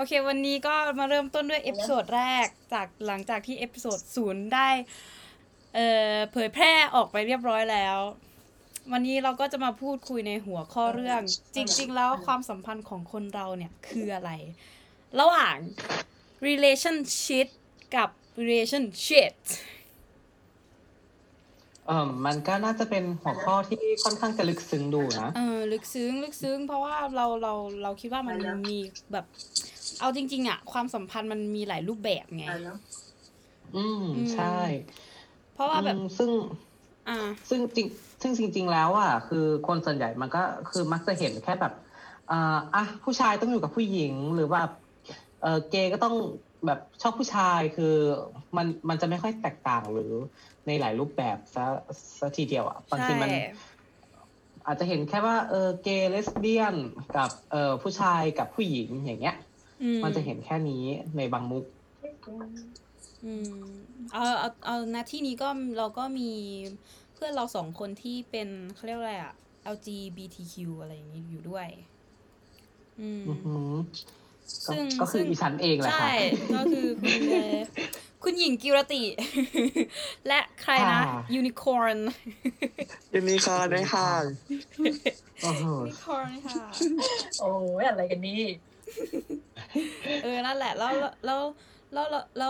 โอเค วันนี้ก็มาเริ่มต้นด้วยเอพิโซดแรกจากหลังจากที่เอพิโซด0ได้เผยแพร่ออกไปเรียบร้อยแล้ว วันนี้เราก็จะมาพูดคุยในหัวข้อเรื่องจริงๆแล้วความสัมพันธ์ของคนเราเนี่ยคืออะไรระหว่าง relationship กับ relationshipมันก็น่าจะเป็นหัวข้อที่ค่อนข้างจะลึกซึ้งดูนะลึกซึ้งเพราะว่าเราคิดว่ามันมีแบบเอาจริงๆอ่ะความสัมพันธ์มันมีหลายรูปแบบไงใช่เพราะว่าแบบซึ่งจริงๆแล้วอ่ะคือคนส่วนใหญ่มันก็คือมักจะเห็นแค่แบบผู้ชายต้องอยู่กับผู้หญิงหรือว่าเกย์ก็ต้องแบบชอบผู้ชายคือมันจะไม่ค่อยแตกต่างหรือในหลายรูปแบบซะทีเดียวอ่ะบางทีมันอาจจะเห็นแค่ว่าเกย์เลสเบี้ยนกับผู้ชายกับผู้หญิงอย่างเงี้ยมันจะเห็นแค่นี้ในบางมุกเอาณที่นี้ก็เราก็มีเพื่อนเราสองคนที่เป็นเขาเรียกอะไรอ่ะ LGBTQ อะไรอย่างนี้อยู่ด้วยก็คืออีฉันเองแหละค่ะใช่ก็คือคุณหญิงกิรติและใครนะยูนิคอร์นด้วยค่ะยูนิคอร์นค่ะโอ้ยอะไรกันนี่นั่นแหละแ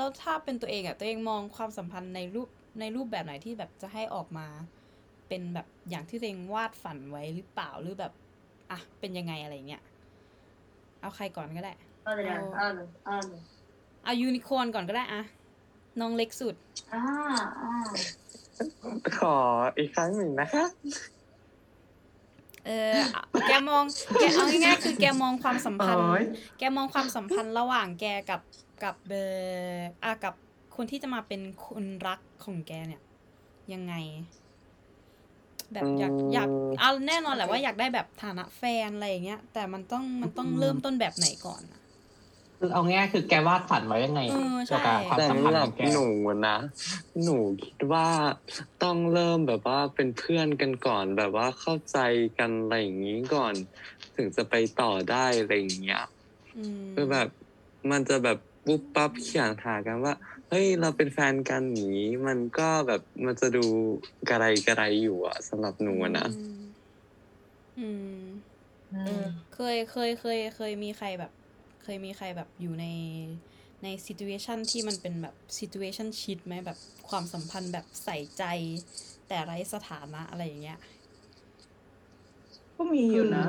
ล้วถ้าเป็นตัวเองอ่ะตัวเองมองความสัมพันธ์ในรูปแบบไหนที่แบบจะให้ออกมาเป็นแบบอย่างที่ตัวเองวาดฝันไว้หรือเปล่าหรือแบบอ่ะเป็นยังไงอะไรเงี้ยเอาใครก่อนก็ได้เอายูนิคอร์นก่อนก็ได้อ่ะน้องเล็กสุดขออีกครั้งหนึ่งนะคะแกมองแกเอาง่ายๆคือแกมองความสัมพันธ์ระหว่างแกกับคนที่จะมาเป็นคนรักของแกเนี่ยยังไงแบบอยากเอาแน่นอนแหละว่าอยากได้แบบฐานะแฟนอะไรอย่างเงี้ยแต่มันต้องเริ่มต้นแบบไหนก่อนนะคือเอาง่ายคือแกวาดฝันไว้ยังไงเกี่ยวกับความสัมพันธ์ของแกหนูนะหนูคิดว่าต้องเริ่มแบบว่าเป็นเพื่อนกันก่อนแบบว่าเข้าใจกันอะไรอย่างงี้ก่อนถึงจะไปต่อได้อะไรอย่างเงี้ยคือแบบมันจะแบบปุ๊บปั๊บเขียนหากันว่าเฮ้ยเราเป็นแฟนกันอย่างนี้มันก็แบบมันจะดูกระไรกระไรอยู่อะสำหรับหนูนะเคยมีใครแบบอยู่ในซิทูเอชั่นที่มันเป็นแบบซิทูเอชั่นชิดไหมแบบความสัมพันธ์แบบใส่ใจแต่ไร้สถานะอะไรอย่างเงี้ยก็มีอยู่นะ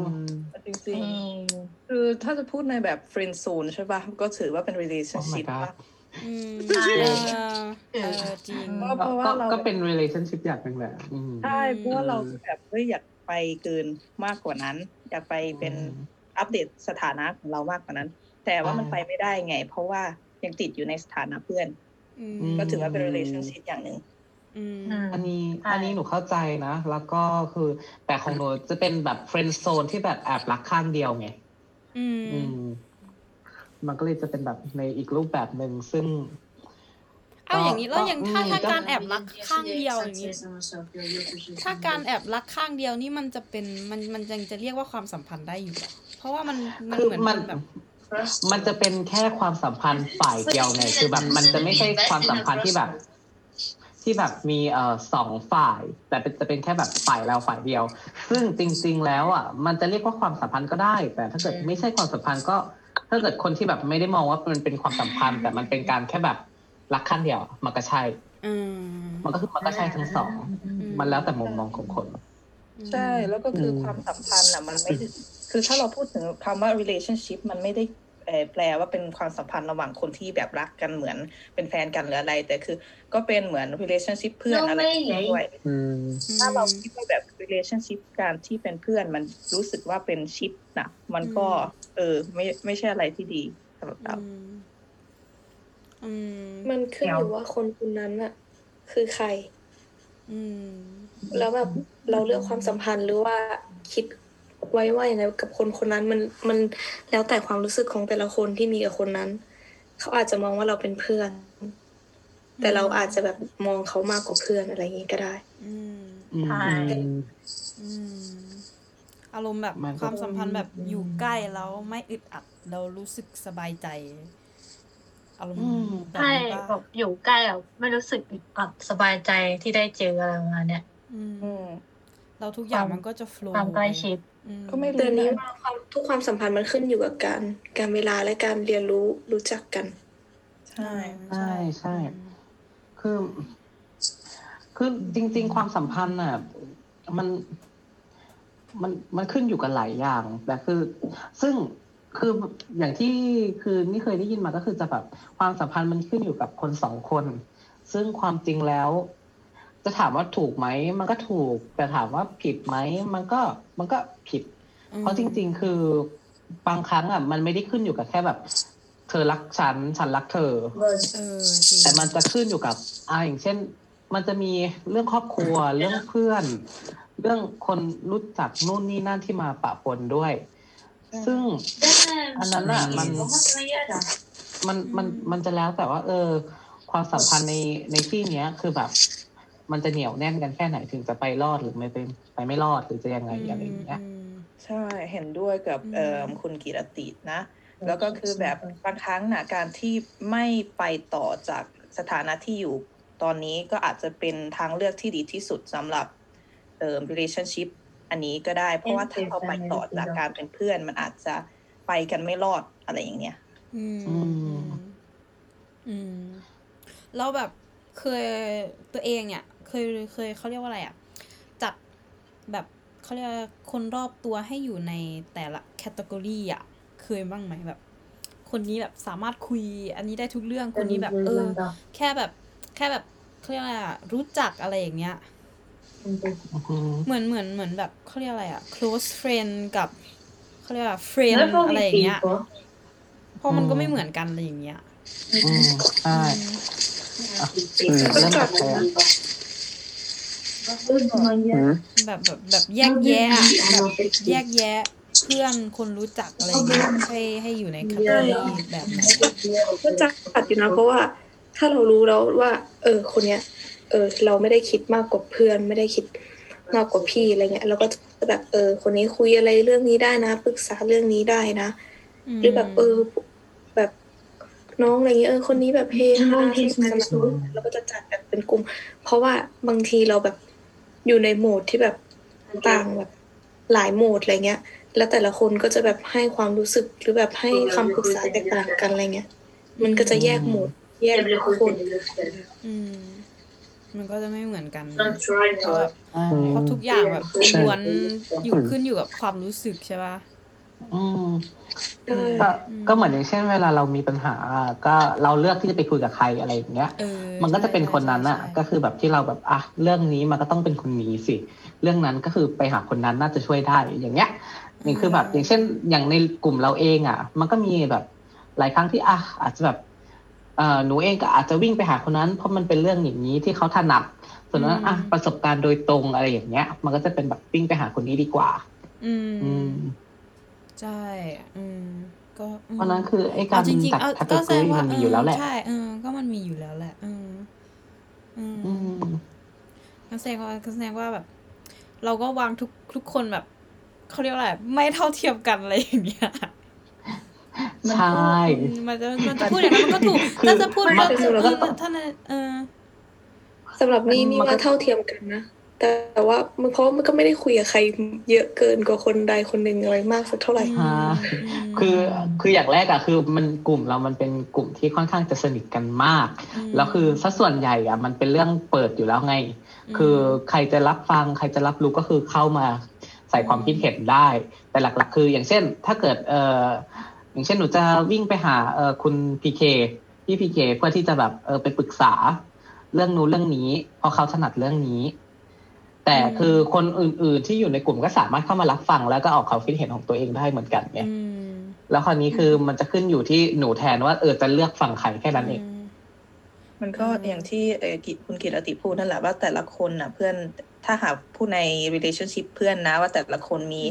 จริงๆคือถ้าจะพูดในแบบเฟรนด์โซนใช่ป่ะก็ถือว่าเป็น relationship ป่ะจริงเพราะว่าเราก็เป็น relationship อย่างนึงแหละใช่เพราะว่าเราแบบเฮ้ยอยากไปเกินมากกว่านั้นอยากไปเป็นอัปเดตสถานะของเรามากกว่านั้นแต่ว่ามันไปไม่ได้ไงเพราะว่ายังติดอยู่ในสถานะเพื่อนก็ถือว่าเป็น relationship อย่างนึงอันนี้หนูเข้าใจนะแล้วก็คือแต่ของหนูจะเป็นแบบเฟรนด์โซนที่แบบแอบรักข้างเดียวไงมันก็เลยจะเป็นแบบในอีกรูปแบบนึงซึ่งเอาอย่างนี้แล้วอย่างถ้าการแอบรักข้างเดียวอย่างนี้ถ้าการแอบรักข้างเดียวนี่มันจะเป็นมันยังจะเรียกว่าความสัมพันธ์ได้อยู่เพราะว่ามันเหมือนแบบมันจะเป็นแค่ความสัมพันธ์ฝ่ายเดียวไงคือแบบมันจะไม่ใช่ความสัมพันธ์ที่แบบมีสองฝ่ายแต่จะเป็นแค่แบบฝ่ายเราฝ่ายเดียวซึ่งจริงๆแล้วอ่ะมันจะเรียกว่าความสัมพันธ์ก็ได้แต่ถ้าเกิดไม่ใช่ความสัมพันธ์ก็ถ้าเกิดคนที่แบบไม่ได้มองว่ามันเป็นความสัมพันธ์แต่มันเป็นการแค่แบบรักขั้นเดียวมันก็ใช่มันก็ใช่ทั้งสองมันแล้วแต่มุมมองของคนใช่แล้วก็คือความสัมพันธ์อ่ะมันไม่คือถ้าเราพูดถึงคำว่า relationship มันไม่ได้แปลว่าเป็นความสัมพันธ์ระหว่างคนที่แบบรักกันเหมือนเป็นแฟนกันหรืออะไรแต่คือก็เป็นเหมือน relationship เพื่อนอะไรด้วยถ้าเราคิดว่าแบบ relationship การที่เป็นเพื่อนมันรู้สึกว่าเป็นชิปนะมันก็ไม่ใช่อะไรที่ดีสำหรับเรามันขึ้นอยู่ว่าคนนั้นน่ะคือใครแล้วแบบเราเลือกความสัมพันธ์หรือว่าคิดไว้ว่าอย่างไรกับคนนั้นมันแล้วแต่ความรู้สึกของแต่ละคนที่มีกับคนนั้นเขาอาจจะมองว่าเราเป็นเพื่อนแต่เราอาจจะแบบมองเขามากกว่าเพื่อนอะไรอย่างนี้ก็ได้ใช่ อารมณ์แบบความสัมพันธ์แบบอยู่ใกล้แล้วไม่อึดอัดเรารู้สึกสบายใจอารมณ์ใช่แบบอยู่ใกล้แบบไม่รู้สึกอึดอัดสบายใจที่ได้เจออะไรประมาณเนี้ยเราทุกอย่างมันก็จะโฟลว์ความใกล้ชิดก็ไม่แต่นี้ว่าทุกความสัมพันธ์มันขึ้นอยู่กับการเวลาและการเรียนรู้รู้จักกันใช่ใช่ใช่คือจริงๆความสัมพันธ์น่ะมันขึ้นอยู่กับหลายอย่างแต่คือซึ่งคืออย่างที่คือนี่เคยได้ยินมาก็คือจะแบบความสัมพันธ์มันขึ้นอยู่กับคนสองคนซึ่งความจริงแล้วจะถามว่าถูกไหมมันก็ถูกแต่ถามว่าผิดไหมมันก็ผิดเพราะจริงๆคือบางครั้งอ่ะมันไม่ได้ขึ้นอยู่กับแค่แบบเธอรักฉันฉันรักเธอแต่มันจะขึ้นอยู่กับอย่างเช่นมันจะมีเรื่องครอบครัวเรื่องเพื่อนเรื่องคนรู้จักนู่นนี่นั่นที่มาปะปนด้วยซึ่งอันนั้นอ่ะมันจะแล้วแต่ว่าความสัมพันธ์ในที่เนี้ยคือแบบมันจะเหนียวแน่นกันแค่ไหนถึงจะไปรอดหรือไม่ไปไม่รอดหรือจะยังไงอะไรอย่างเงี้ยใช่เห็นด้วยกับคุณกิรตินะแล้วก็คือแบบบางครั้งน่ะการที่ไม่ไปต่อจากสถานะที่อยู่ตอนนี้ก็อาจจะเป็นทางเลือกที่ดีที่สุดสำหรับrelationship อันนี้ก็ได้เพราะว่าถ้าเอาไปต่อจากการเป็นเพื่อนมันอาจจะไปกันไม่รอดอะไรอย่างเงี้ยเราแบบเคยตัวเองเนี่ยเคยเขาเรียกว่าอะไรอ่ะจัดแบบเขาเรียกคนรอบตัวให้อยู่ในแต่ละแคตตากอรีอ่ะเคยบ้างไหมแบบคนนี้แบบสามารถคุยอันนี้ได้ทุกเรื่องคนนี้แบบแค่แบบเขาเรียกอะไรอ่ะรู้จักอะไรอย่างเงี้ยเหมือนแบบเขาเรียกอะไรอ่ะ close friend กับเขาเรียกว่า friend อะไรอย่างเงี้ยเพราะมันก็ไม่เหมือนกันอะไรอย่างเงี้ยใช่แบบแยกแยะเพื่อนคนรู้จักอะไรอย่างเงี้ยให้อยู่ในแคตตากอรีแบบไหนก็จะตัดอยู่นะเพราะว่าถ้าเรารู้แล้วว่าคนเนี้ยเราไม่ได้คิดมากกว่าเพื่อนไม่ได้คิดมากกว่าพี่อะไรเงี้ยเราก็จะแบบคนนี้คุยอะไรเรื่องนี้ได้นะปรึกษาเรื่องนี้ได้นะหรือแบบแบบน้องอะไรเงี้ยคนนี้แบบเฮฮาที่สนับสนุนเราก็จะจัดแบบเป็นกลุ่มเพราะว่าบางทีเราแบบอยู่ในโหมดที่แบบต่างแบบหลายโหมดอะไรเงี้ยแล้วแต่ละคนก็จะแบบให้ความรู้สึกหรือแบบให้คำปรึกษาแตกต่างกันอะไรเงี้ยมันก็จะแยกโหมดแยกคนมันก็จะไม่เหมือนกันเพราะทุกอย่างแบบล้วนอยู่ขึ้นอยู่กับความรู้สึกใช่ป่ะก็เหมือนอย่างเช่นเวลาเรามีปัญหาก็เราเลือกที่จะไปคุยกับใครอะไรอย่างเงี้ยมันก็จะเป็นคนนั้นอ่ะก็คือแบบที่เราแบบอ่ะเรื่องนี้มันก็ต้องเป็นคนนี้สิเรื่องนั้นก็คือไปหาคนนั้นน่าจะช่วยได้อย่างเงี้ยนี่คือแบบอย่างเช่นอย่างในกลุ่มเราเองอ่ะมันก็มีแบบหลายครั้งที่อ่ะอาจจะแบบหนูเองก็อาจจะวิ่งไปหาคนนั้นเพราะมันเป็นเรื่องอย่างนี้ที่เขาถนัดส่วนนั้นอ่ะประสบการณ์โดยตรงอะไรอย่างเงี้ยมันก็จะเป็นแบบวิ่งไปหาคนนี้ดีกว่าใช่ก็เพราะนั้นคือไอ้การจัดแคตตากอรีมันมีอยู่แล้วแหละใช่ก็มันมีอยู่แล้วแหละแสดงว่าแบบเราก็วางทุกคนแบบเขาเรียกว่าอะไรไม่เท่าเทียมกันอะไรอย่างเงี้ยใช่มันจะพูดอย่างนั้นมันก็ถูกถ้าจะพูดว่าท่านสำหรับนี่ว่าเท่าเทียมกันนะแต่ว่าเพราะมันก็ไม่ได้คุยกับใครเยอะเกินกว่าคนใดคนหนึ่งอะไรมากสักเท่าไหร่คืออย่างแรกอะคือมันกลุ่มเรามันเป็นกลุ่มที่ค่อนข้างจะสนิทกันมากแล้วคือซะส่วนใหญ่อะมันเป็นเรื่องเปิดอยู่แล้วไงคือใครจะรับฟังใครจะรับรู้ก็คือเข้ามาใส่ความคิดเห็นได้แต่หลักๆคืออย่างเช่นถ้าเกิดอย่างเช่นหนูจะวิ่งไปหาคุณ PK พี่ PK เพื่อที่จะแบบไปปรึกษาเรื่องนู้นเรื่องนี้เพราะเขาถนัดเรื่องนี้แต่คือคนอื่นๆที่อยู่ในกลุ่มก็สามารถเข้ามารับฟังแล้วก็ออกความคิดเห็นของตัวเองได้เหมือนกันไงแล้วคราวนี้คือมันจะขึ้นอยู่ที่หนูแทนว่าจะเลือกฟังใครแค่นั้นเองมันก็อย่างที่คุณกิรติพูดนั่นแหละว่าแต่ละคนน่ะเพื่อนถ้าหาผู้ใน relationship เพื่อนนะว่าแต่ละคนมี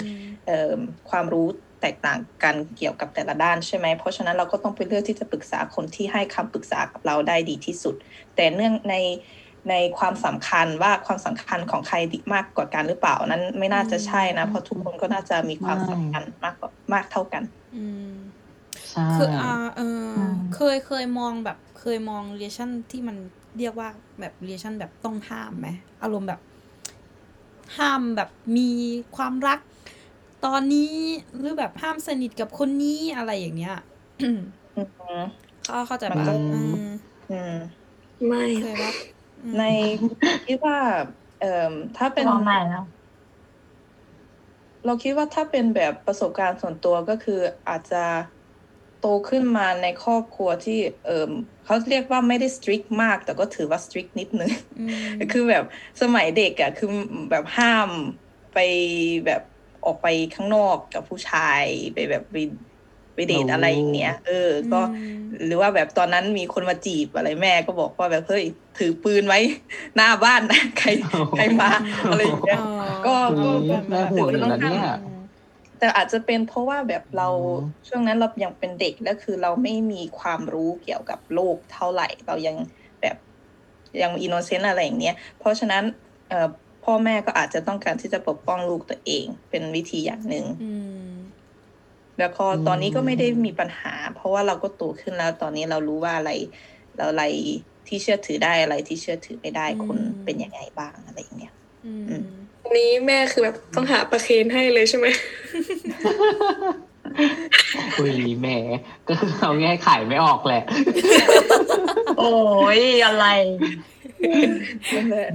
ความรู้แตกต่างกันเกี่ยวกับแต่ละด้านใช่ไหมเพราะฉะนั้นเราก็ต้องไปเลือกที่จะปรึกษาคนที่ให้คำปรึกษากับเราได้ดีที่สุดแต่เนื่องใน ในความสำคัญว่าความสำคัญของใครดีมากกว่ากันหรือเปล่านั้นไม่น่าจะใช่นะเพราะทุกคนก็น่าจะมีความสำคัญมากเท่ากันคือเคยมอง relation ที่มันเรียกว่าแบบ relation แบบต้องห้ามไหมอารมณ์แบบห้ามแบบมีความรักตอนนี้หรือแบบห้ามสนิทกับคนนี้อะไรอย่างเงี้ย เข้าใจป่ะไม่เคยว่าในคิดว่าถ้าเป็นเราคิดว่าถ้าเป็นแบบประสบการณ์ส่วนตัวก็คืออาจจะโตขึ้นมาในครอบครัวที่เขาเรียกว่าไม่ได้ strict มากแต่ก็ถือว่า strict นิดนึง คือแบบสมัยเด็กอะคือแบบห้ามไปแบบออกไปข้างนอกกับผู้ชายไปแบบไปเดทอะไรอย่างเงี้ยก็หรือว่าแบบตอนนั้นมีคนมาจีบอะไรแม่ก็บอกว่าแบบเฮ้ยถือปืนไว้หน้าบ้านนะใครมาอะไรอย่างเงี้ยก็น่าห่วงนะเนี่ยแต่อาจจะเป็นเพราะว่าแบบเราช่วงนั้นเรายังเป็นเด็กแล้วคือเราไม่มีความรู้เกี่ยวกับโลกเท่าไหร่เรายังแบบยังอินโนเซนต์อะไรอย่างเงี้ยเพราะฉะนั้นพ่อแม่ก็อาจจะต้องการที่จะปกป้องลูกตัวเองเป็นวิธีอย่างนึงแล้วก็ตอนนี้ก็ไม่ได้มีปัญหาเพราะว่าเราก็โตขึ้นแล้วตอนนี้เรารู้ว่าอะไรที่เชื่อถือได้อะไรที่เชื่อถือไม่ได้คนเป็นยังไงบ้างอะไรอย่างเงี้ยอันนี้แม่คือแบบต้องหาประเคนให้เลยใช่ไหมคุยแม่ก็คือเอาง่ายขายไม่ออกแหละโอ้ยอะไร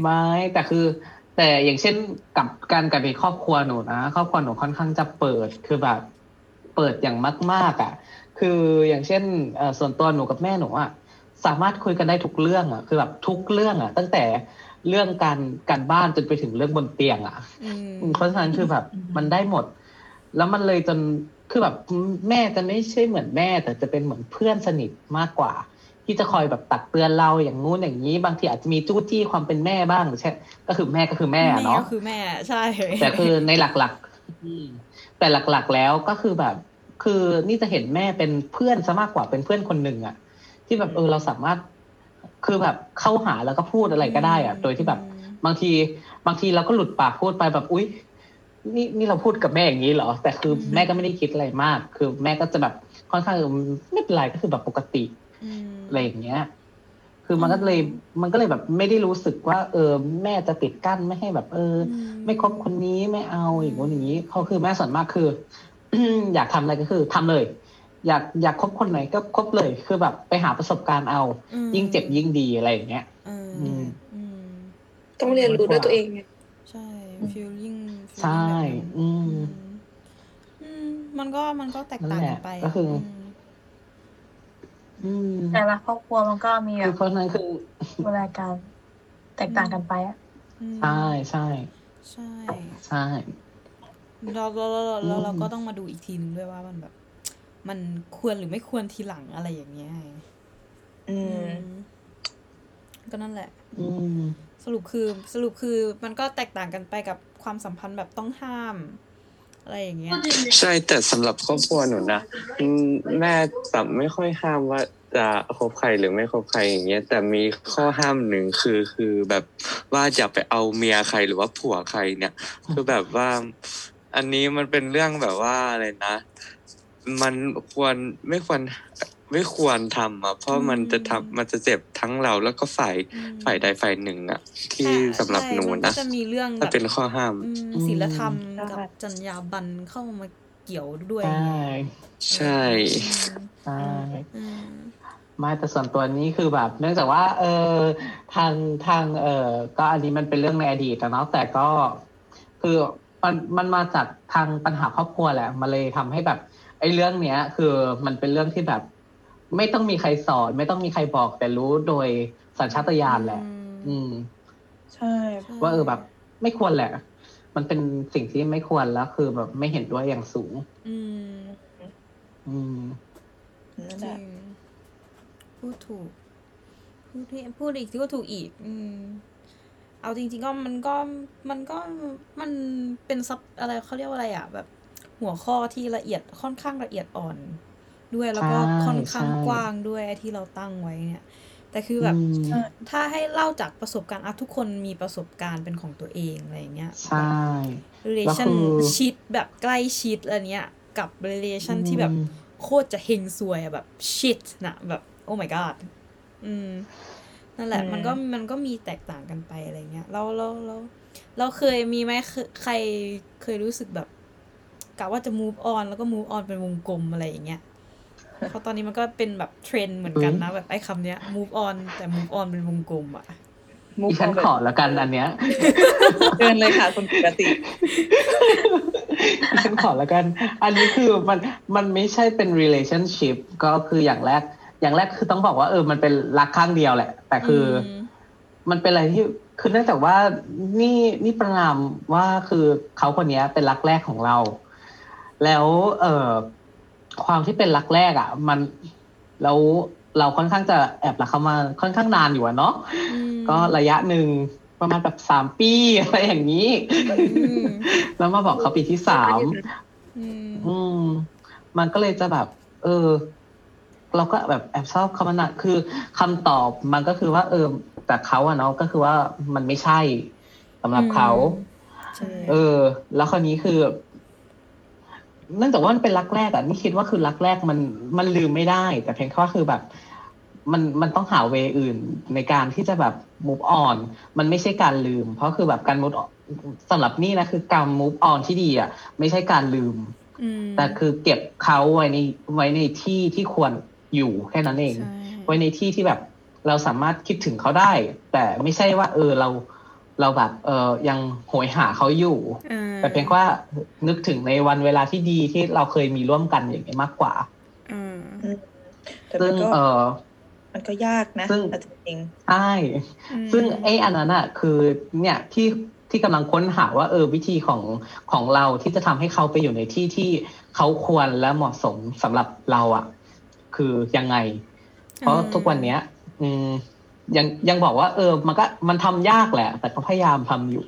ไม่แต่คือแต่อย่างเช่นกับการกลับไปครอบครัวหนูนะครอบครัวหนูค่อนข้างจะเปิดคือแบบเปิดอย่างมากๆอ่ะคืออย่างเช่นส่วนตัวหนูกับแม่หนูอ่ะสามารถคุยกันได้ทุกเรื่องอ่ะคือแบบทุกเรื่องอ่ะตั้งแต่เรื่องการบ้านจนไปถึงเรื่องบนเตียงอ่ะเพราะฉะนั้นคือแบบมันได้หมดแล้วมันเลยจนคือแบบแม่จะไม่ใช่เหมือนแม่แต่จะเป็นเหมือนเพื่อนสนิทมากกว่าที่จะคอยแบบตักเตือนเราอย่างนู้นอย่างนี้บางทีอาจจะมีจู้จี้ความเป็นแม่บ้างใช่ก็คือแม่เนาะคือแม่ใช่แต่คือในหลักๆแต่หลักๆแล้วก็คือแบบคือนี่จะเห็นแม่เป็นเพื่อนซะมากกว่าเป็นเพื่อนคนหนึ่งอ่ะที่แบบเราสามารถคือแบบเข้าหาแล้วก็พูดอะไรก็ได้อ่ะโดยที่แบบบางทีเราก็หลุดปากพูดไปแบบอุ๊ยนี่เราพูดกับแม่อย่างนี้เหรอแต่คือแม่ก็ไม่ได้คิดอะไรมากคือแม่ก็จะแบบค่อนข้างไม่เป็นไรก็คือแบบปกติอะไรอย่างเงี้ยคือมันก็เลยแบบไม่ได้รู้สึกว่าแม่จะปิดกั้นไม่ให้แบบไม่คบคนนี้ไม่เอาอย่างงี้อย่างงี้เขาคือแม่ส่วนมากคือ อยากทำอะไรก็คือทำเลยอยากคบคนไหนก็คบเลยคือแบบไปหาประสบการณ์เอายิ่งเจ็บยิ่งดีอะไรอย่างเงี้ยต้องเรียนรู้ด้วยตัวเองไงใช่ฟีลลิ่งใช่มันก็แตกต่างกันไปก็คือแต่ละครอบครัวมันก็มีแบบคนนั้นคือรายการแตกต่างกันไปอ่ะใช่ใช่ใช่ใช่เราก็ต้องมาดูอีกทีนึงด้วยว่ามันแบบมันควรหรือไม่ควรทีหลังอะไรอย่างเงี้ยก็นั่นแหละสรุปคือมันก็แตกต่างกันไปกับความสัมพันธ์แบบต้องห้ามอะไรอย่างเงี้ยใช่แต่สำหรับครอบครัวหนูนะแม่จะไม่ค่อยห้ามว่าจะคบใครหรือไม่คบใครอย่างเงี้ยแต่มีข้อห้ามหนึ่งคือแบบว่าอย่าไปเอาเมียใครหรือว่าผัวใครเนี่ยคือแบบว่าอันนี้มันเป็นเรื่องแบบว่าอะไรนะมันไม่ควรทำอ่ะเพราะมันจะเจ็บทั้งเราแล้วก็ฝ่ายใดฝ่ายหนึ่งอ่ะที่สำหรับหนูนะจะมีเรื่องแบบเป็นข้อห้ามศีลธรรมกับจรรยาบรรณเข้ามาเกี่ยวด้วยใช่ใช่มาแต่ส่วนตัวนี้คือแบบเนื่องจากว่าทางก็อันนี้มันเป็นเรื่องในอดีตเนาะแต่ก็คือมันมาจากทางปัญหาครอบครัวแหละมาเลยทำให้แบบไอ้เรื่องเนี้ยคือมันเป็นเรื่องที่แบบไม่ต้องมีใครสอนไม่ต้องมีใครบอกแต่รู้โดยสัญชาตญาณแหละใช่ว่าแบบไม่ควรแหละมันเป็นสิ่งที่ไม่ควรแล้วคือแบบไม่เห็นด้วยอย่างสูงนั่นแหละพูดอีกก็ถูกอีกเอาจริงๆก็มันเป็นซับอะไรเขาเรียกว่าอะไรอ่ะแบบหัวข้อที่ละเอียดค่อนข้างละเอียดอ่อนด้วยแล้วก็ค่อนข้างกว้างด้วยที่เราตั้งไว้เนี่ย แต่คืออืแบบม ถ้าให้เล่าจากประสบการณ์อ่ะทุกคนมีประสบการณ์เป็นของตัวเองอะไรอย่างเงี้ยใช่ แบบ แล้วคือ relationship แบบใกล้ชิดอะไรเนี้ยกับ อื relation ที่แบบม โคตรจะเฮงซวยอะแบบ shit นะแบบ oh my god อืม นั่นแหอืละม มันก็มีแตกต่างกันไปอะไรเงี้ยเราเคยมีไหมใครเคยรู้สึกแบบกะว่าจะ move on แล้วก็ move on เป็นวงกลมอะไรอย่างเงี้ยเพราะตอนนี้มันก็เป็นแบบเทรนด์เหมือนอุ้กันยนะ แบบไอ้คำเนี้ย move on แต่ move on เป็นวงกลมอ่ะ ดิ move ฉัน on ขแบบอแล้วกันอันเนี้ย เกินเลยค่ะคุณปกติ ดิฉันขอแล้วกัน อันนี้คือมันไม่ใช่เป็น relationship ก็คืออย่างแรกคือต้องบอกว่ามันเป็นรักข้างเดียวแหละ แต่อืคือ ม มันเป็นอะไรที่คือเนื่องจากว่านี่ประนามว่าคือเขาคนเนี้ยเป็นรักแรกของเรา แล้ว เอ่อ ความที่เป็นรักแรกอ่ะ มันแล้วเราค่อนข้างจะแอบรักเขามาค่อนข้างนานอยู่อะเนาะอืม ก็ระยะหนึ่งประมาณแบบ3 ปีอะไรอย่างนี้ อืม แล้วมาบอกเขาปีที่สาไม่ม ได้นะอืม อืม มันก็เลยจะแบบ เออ เราก็แบบแอบชอบคำนั้นคือคำตอบมันก็คือว่า แต่เขาอะเนาะก็คือว่ามันไม่ใช่สำหอืรับม เขา ใช่ เออ แล้วคราวนี้คือ เนื่องจากว่ามันเป็นรักแรกอะนี่คิดว่าคือรักแรกมันลืมไม่ได้ แต่เพียงแค่ว่าคือแบบ มันต้องหาเวอื่นในการที่จะแบบ move on มันไม่ใช่การลืม เพราะคือแบบการ move on สำหรับนี่นะคือการ move on ที่ดีอะไม่ใช่การลืม อืม แต่คือเก็บเขาไว้ในที่ที่ควรอยู่แค่นั้นเอง ใช่ ไว้ในที่ที่แบบเราสามารถคิดถึงเขาได้ แต่ไม่ใช่ว่า เราแบบยังโหยหาเขาอยู่ อ่า แต่เพียงแค่ว่านึกถึงในวันเวลาที่ดีที่เราเคยมีร่วมกันอย่างนี้ยมากกว่า อ่า อืมแต่มัซึ่นง ก็มันก็ยากนะซึ่งเอาจริงใช่อืม ซึ่งไอ้อันนั้นอะคือ เนี่ยที่กำลังค้นหาว่า วิธีของเราที่จะทำให้เขาไปอยู่ในที่ที่เขาควรและเหมาะสมสำหรับเราอะคือยังไง เพอ่า ราะทุกวันเนี้ย อืม ยังบอกว่า มันทำยากแหละ แต่ก็พยายามทำอยู่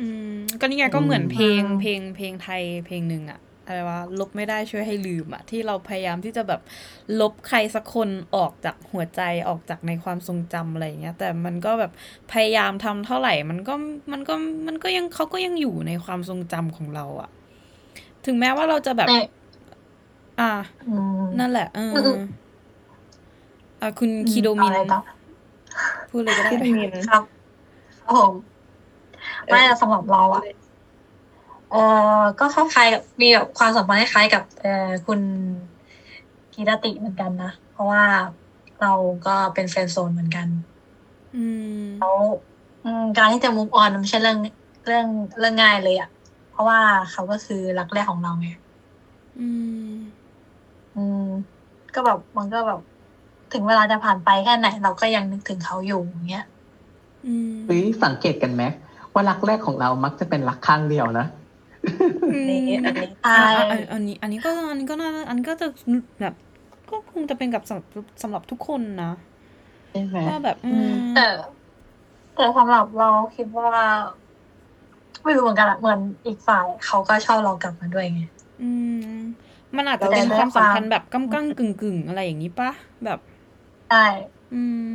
อืม ก็นี่ไงก็อืเหมือนม เพลงไทยเพลงหนึ่งอะอะไรวะลบไม่ได้ช่วยให้ลืมอะที่เราพยายามที่จะแบบลบใครสักคนออกจากหัวใจออกจากในความทรงจำอะไรอย่างเงี้ย แต่มันก็แบบพยายามทำเท่าไหร่ มันก็ยังเขาก็ยังอยู่ในความทรงจำของเราอะถึงแม้ว่าเราจะแบบ แต่อ่า อืมนั่นแหละเอออืมอืมอ่ะคุณคิโดต่อมิน เลยต่อพูดเลยก็ได้ พี่ดมินครับครับผมเอไม่อสำหรับเราอะ ก็คล้ายๆกับมีแบบความสัมพันธ์คล้ายๆกับคุณกีรติเหมือนกันนะเพราะว่าเราก็เป็นเฟรนด์โซนเหมือนกันอืม แล้วการที่จะ move on มันไม่ใช่เรื่องเรื่องง่ายเลยอะเพราะว่าเขาก็คือรักแรกของเราไงอืม อืม ก็แบบมันก็แบบถึงเวลาจะผ่านไปแค่ไหน เราก็ยังนึกถึงเขาอยู่อย่างเงี้ยอืม เฮ้ยสังเกตกันไหมว่ารักแรกของเรามักจะเป็นรักข้างเดียวนะ อือันม นี้อันนี้ใช่อันนี้ก็น่าอันก็จะแบบก็คงจะเป็นกับสำหรับทุกคนนะ ใช่ไหม ว่าแบบอืม แต่แต่สำหรับเราคิดว่า ไม่รู้เหมือนกันอะเหมือนอีกฝ่ายเขาก็ชอบเรากลับมาด้วยไงอืม มันอาจจะแต่เป็นด้วคยวามคสัมวามพันธ์แบบก้ำกั้งกึ่งอะไรอย่างนี้ปะแบบ ใช่อืม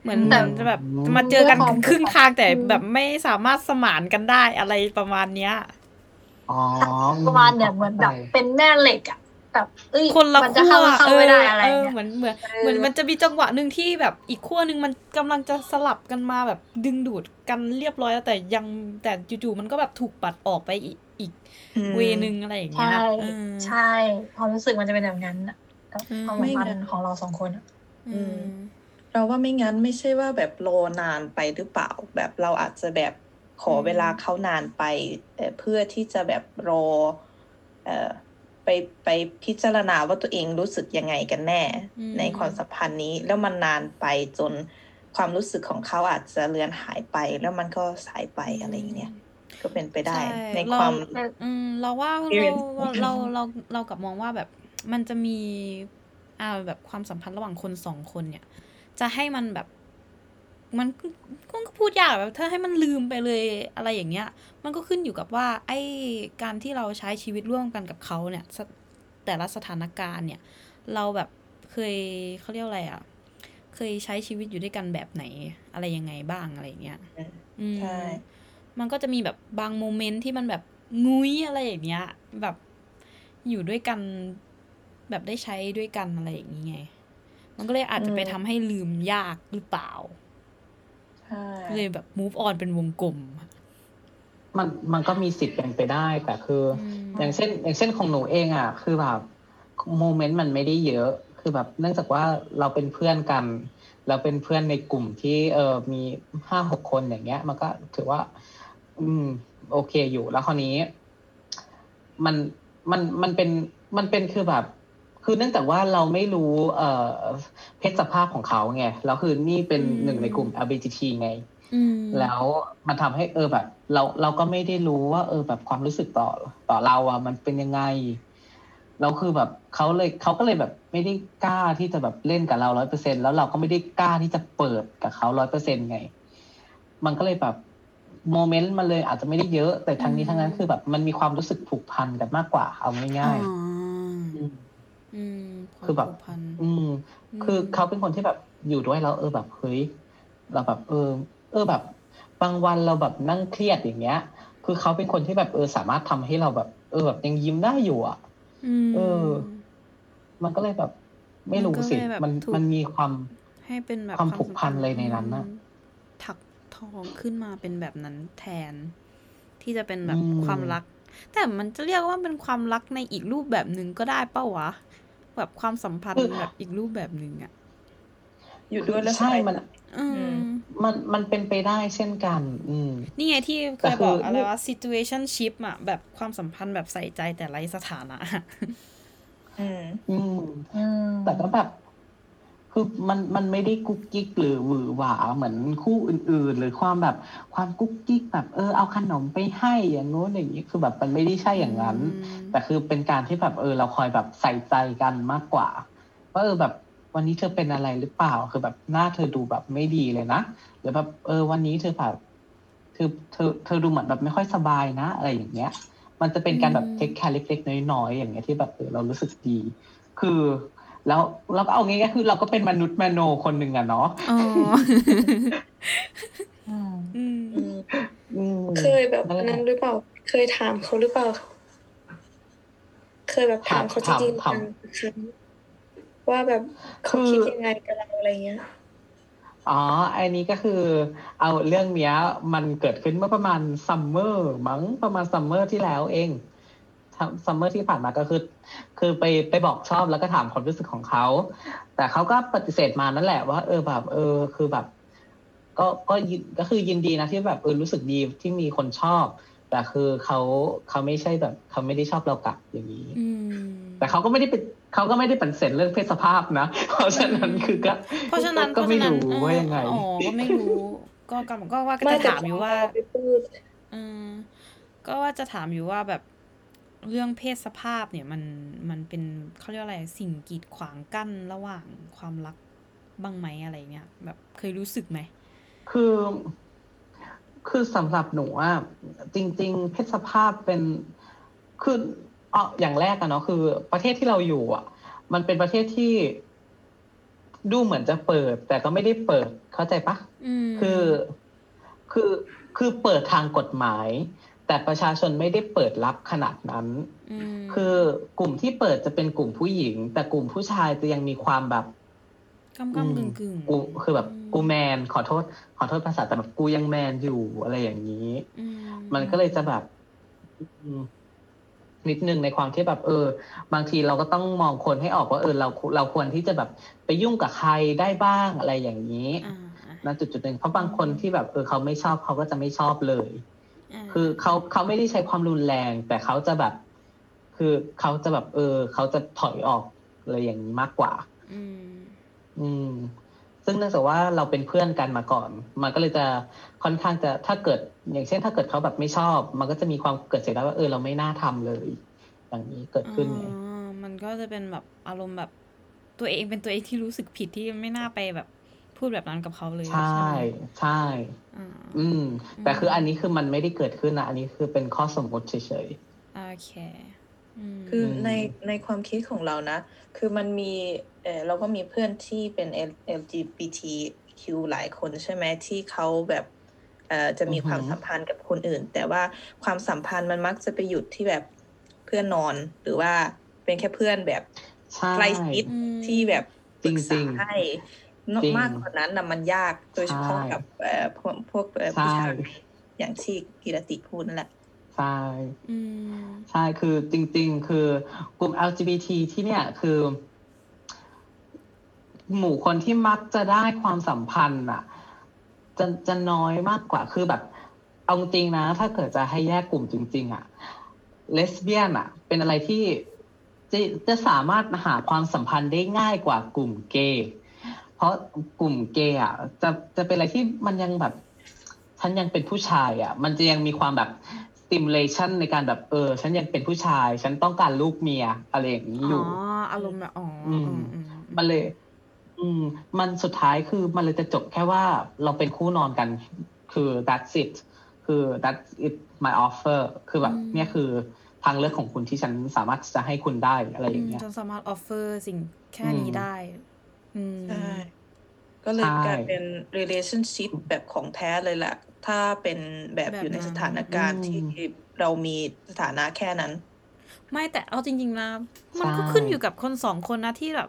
เหมืออืนเหแต่มือนจะแบบจะมมาเจอด้วยกันความคที่รึ่งแบบทางแต่อืมแบบไม่สามารถสมานกันได้อะไรประมาณเนี้ย อ๋อประมาณเนี่พอยเหมืเข้าอนใจ แบบเป็นแม่เหล็กอะแบบเอ้ย คนละมันจะขั้เข้าวเออ ไม่ได้อะไรเงี้ยเออเหมือนมันจะมีจังหวะหนึ่งที่แบบอีกขั้วหนึ่งมันกำลังจะสลับกันมาแบบดึงดูดกันเรียบร้อยแล้วแต่จู่ๆมันก็แบบถูกปัดออกไปอีกอืเวม นึงอะไรอย่างใช่ เงี้ยเออใช่ความรู้สึกมันจะเป็นแบบนั้นอะกับเออความสัไม่มพันงั้ธ์น ของเราสองคนอะเอออืม เราว่าไม่งั้นไม่ใช่ว่าแบบรอนานไปหรือเปล่า แบบเราอาจจะแบบขออืเวมลาเขานานไปเพื่อที่จะแบบรอเอ่อไปไปพิจารณาว่าตัวเองรู้สึกยังไงกันแน่ อืในมความสัมพันธ์นี้ แล้วมันนานไปจนความรู้สึกของเขาอาจจะเลือนหายไป แล้วมันก็สายไปอือะไรอย่างม เงี้ยก็เป็นไปได้ใช่ในเราความ เออเราว่าเรา experience เรากลับมองว่าแบบมันจะมีแบบความสัมพันธ์ระหว่างคนสองคนเนี่ย จะให้มันแบบ มันก็พูดยากแบบถ้าให้มันลืมไปเลยอะไรอย่างเงี้ย มันก็ขึ้นอยู่กับว่า ไอ้การที่เราใช้ชีวิตร่วมกันกับเขาเนี่ยแต่ละสถานการณ์เนี่ย เราแบบเคยเขาเรียกอะไรอ่ะ เคยใช้ชีวิตอยู่ด้วยกันแบบไหนอะไรยังไงบ้างอะไรเงี้ยใช่มันก็จะมีแบบบางโมเมนต์ที่มันแบบงุ้ยอะไรอย่างเงี้ยแบบอยู่ด้วยกันแบบได้ใช้ด้วยกันอะไรอย่างนี้ไงมันก็เลยอาจจะไปทำให้ลืมยากหรือเปล่าเลยแบบ move on เป็นวงกลมมันก็มีสิทธิ์เป็นไปได้แต่คืออย่างเช่นของหนูเองอ่ะคือแบบโมเมนต์มันไม่ได้เยอะคือแบบเนื่องจากว่าเราเป็นเพื่อนกันเราเป็นเพื่อนในกลุ่มที่มี 5-6 คนอย่างเงี้ยมันก็ถือว่าโอเคอยู่แล้วคราวนี้มันเป็นคือแบบคือเนื่องจากว่าเราไม่รู้เพศสภาพของเขาไงแล้วคือนี่เป็นหนึ่งในกลุ่ม LGBT ไงแล้วมันทำให้แบบเราก็ไม่ได้รู้ว่าแบบความรู้สึกต่อเราอ่ะมันเป็นยังไงเราคือแบบเขาก็เลยแบบไม่ได้กล้าที่จะแบบเล่นกับเรา 100% แล้วเราก็ไม่ได้กล้าที่จะเปิดกับเขา 100% ไงมันก็เลยแบบโมเมนต์มันเลยอาจจะไม่ได้เยอะแต่ทั้งนี้ทั้งนั้นคือแบบมันมีความรู้สึกผูกพันกันมากกว่าเอาง่ายๆคือแบบคือเขาเป็นคนที่แบบอยู่ด้วยเราแบบเฮ้ยเราแบบแบบบางวันเราแบบนั่งเครียดอย่างเงี้ยคือเขาเป็นคนที่แบบสามารถทำให้เราแบบแบบยังยิ้มได้อยู่อ่ะมันก็เลยแบบไม่รู้สิมันมีความให้เป็นแบบความผูกพันเลยในนั้นนะถักทอขึ้นมาเป็นแบบนั้นแทนที่จะเป็นแบบความรักแต่มันจะเรียกว่าเป็นความรักในอีกรูปแบบนึงก็ได้เปล่าวะแบบความสัมพันธ์แบบอีกรูปแบบนึงอ่ะอยู่ด้วยแล้วใช่มันเป็นไปได้เช่นกันนี่ไงที่เคยบอกอะไรว่า situationship อ่ะแบบความสัมพันธ์แบบใส่ใจแต่ไร้สถานะแต่ก็แบบคือมันไม่ได้กุ๊กกิ๊กหรือหวือหวาเหมือนคู่อื่นๆหรือความแบบความกุ๊กกิ๊กแบบเอาขนมไปให้อย่างนู้นอย่างนี้คือแบบมันไม่ได้ใช่อย่างนั้นแต่คือเป็นการที่แบบเราคอยแบบใส่ใจกันมากกว่าว่าแบบวันนี้เธอเป็นอะไรหรือเปล่าคือแบบหน้าเธอดูแบบไม่ดีเลยนะหรือแบบวันนี้เธอแบบเธอดูเหมือนแบบไม่ค่อยสบายนะอะไรอย่างเงี้ยมันจะเป็นการแบบเทคแคร์เล็กๆน้อยๆอย่างเงี้ยที่แบบเรารู้สึกดีคือแล้วเราก็เอางี้ก็คือเราก็เป็นมนุษย์มโนคนหนึ่งอะเนาะเคยแบบนั้นหรือเปล่าเคยถามเขาหรือเปล่าเคยแบบถามเขาจริงๆว่าแบบเขาคิดยังไงกับเราอะไรเงี้ยอ๋ออันนี้ก็คือเอาเรื่องเนี้ยมันเกิดขึ้นเมื่อประมาณซัมเมอร์มั้งประมาณซัมเมอร์ที่แล้วเองซัมเมอร์ที่ผ่านมาก็คือไปบอกชอบแล้วก็ถามความรู้สึกของเขาแต่เขาก็ปฏิเสธมานั่นแหละว่าแบบคือแบบก็คือยินดีนะที่แบบรู้สึกดีที่มีคนชอบแต่คือเขาไม่ใช่แบบเขาไม่ได้ชอบเรากลับอย่างนี้แต่เขาก็ไม่ได้ปฏิเสธเรื่องเพศสภาพนะเพราะฉะนั้นคือก็ไม่รู้ว่ายังไงอ๋อก็ไม่รู้ก็ว่าจะถามอยู่ว่าก็ว่าจะถามอยู่ว่าแบบเรื่องเพศสภาพเนี่ยมันเป็นเขาเรียกอะไรสิ่งกีดขวางกั้นระหว่างความรักบ้างไหมอะไรเงี้ยแบบเคยรู้สึกไหมคือสำหรับหนูอ่ะจริงๆเพศสภาพเป็นคืออย่างแรกอะเนาะคือประเทศที่เราอยู่อ่ะมันเป็นประเทศที่ดูเหมือนจะเปิดแต่ก็ไม่ได้เปิดเข้าใจปะคือเปิดทางกฎหมายแต่ประชาชนไม่ได้เปิดรับขนาดนั้นคือกลุ่มที่เปิดจะเป็นกลุ่มผู้หญิงแต่กลุ่มผู้ชายจะยังมีความแบบก้ำกึ่งกูคือแบบกูแมนขอโทษภาษาแต่แบบกูยังแมนอยู่อะไรอย่างนี้มันก็เลยจะแบบนิดนึงในความที่แบบบางทีเราก็ต้องมองคนให้ออกว่าเราควรที่จะแบบไปยุ่งกับใครได้บ้างอะไรอย่างนี้ณจุดหนึ่งเพราะบางคนที่แบบเขาไม่ชอบเขาก็จะไม่ชอบเลยคือเขาไม่ได้ใช้ความรุนแรงแต่เขาจะแบบคือเขาจะแบบเขาจะถอยออกอะไรอย่างนี้มากกว่าซึ่งเนื่องจากว่าเราเป็นเพื่อนกันมาก่อนมันก็เลยจะค่อนข้างจะถ้าเกิดอย่างเช่นถ้าเกิดเขาแบบไม่ชอบมันก็จะมีความเกิดเสียดายว่าเราไม่น่าทำเลยอย่างนี้เกิดขึ้นไงมันก็จะเป็นแบบอารมณ์แบบตัวเองเป็นตัวเองที่รู้สึกผิดที่ไม่น่าไปแบบพูดแบบนั้นกับเขาเลยใช่ใช่แต่คืออันนี้คือมันไม่ได้เกิดขึ้นนะอันนี้คือเป็นข้อสมมติเฉยๆโอเค อืมคืออืในม ความคิดของเรานะ คือมันมีเราก็มีเพื่อนที่เป็น LGBTQ หลายคนใช่ไหมที่เขาแบบจะอือมีคหืวามอสัมพันธ์กับคนอื่น แต่ว่าความสัมพันธ์มันมักจะไปหยุดที่แบบเพื่อนนอน หรือว่าเป็นแค่เพื่อนแบบใช่ ใกล้ชิดอืที่มแบบปจรึริกงจษาริงให้จริงมากกว่านั้นนะมันยากโดยใช่เฉพาะกับพวกใช่ผู้ชายอย่างที่กิรติพูดนั่นแหละ ใช่ อืมใช่ คือจริง ๆ คือกลุ่ม LGBT ที่เนี่ย คือ หมู่คนที่มักจะได้ความสัมพันธ์อ่ะ จะน้อยมากกว่าคือแบบ เอาจริงนะ ถ้าเกิดจะให้แยกกลุ่มจริง ๆ อ่ะเลสเบี้ยนอ่ะ เป็นอะไรที่จะสามารถหาความสัมพันธ์ได้ง่ายกว่ากลุ่มเกย์เพราะกลุ่มเกย์อ่ะจะเป็นอะไรที่มันยังแบบ ฉันยังเป็นผู้ชายอ่ะ มันจะยังมีความแบบ stimulation ในการแบบฉันยังเป็นผู้ชาย ฉันต้องการลูกเมียอะไรอย่างนี้ออ๋อยู่ อารมณ์แบบอ๋ออืม อืมอืมอืมัมนเลย อืม มันสุดท้ายคือมันเลยจะจบแค่ว่าเราเป็นคู่นอนกัน คือ that's it คือ that's it my offer คือแบอืบ มเนี่ยคือทางเลือกของคุณที่ฉันสามารถจะให้คุณได้อะไรอย่างเงี้ย จนสามารถออฟเฟอร์สิ่งแค่อืนี้ม ได้ อืใช่ ม ก็เลใช่ ยกลายเป็น relationship แบบของแท้เลยแหละถ้าเป็นแบบแบอบยู่ในสนั้น ถานอืการณ์ม ที่เรามีสถานะแค่นั้น ไม่แต่เอาจริงๆนะมัใช่ นก็ขึ้นอยู่กับคนสองคนนะที่แบบ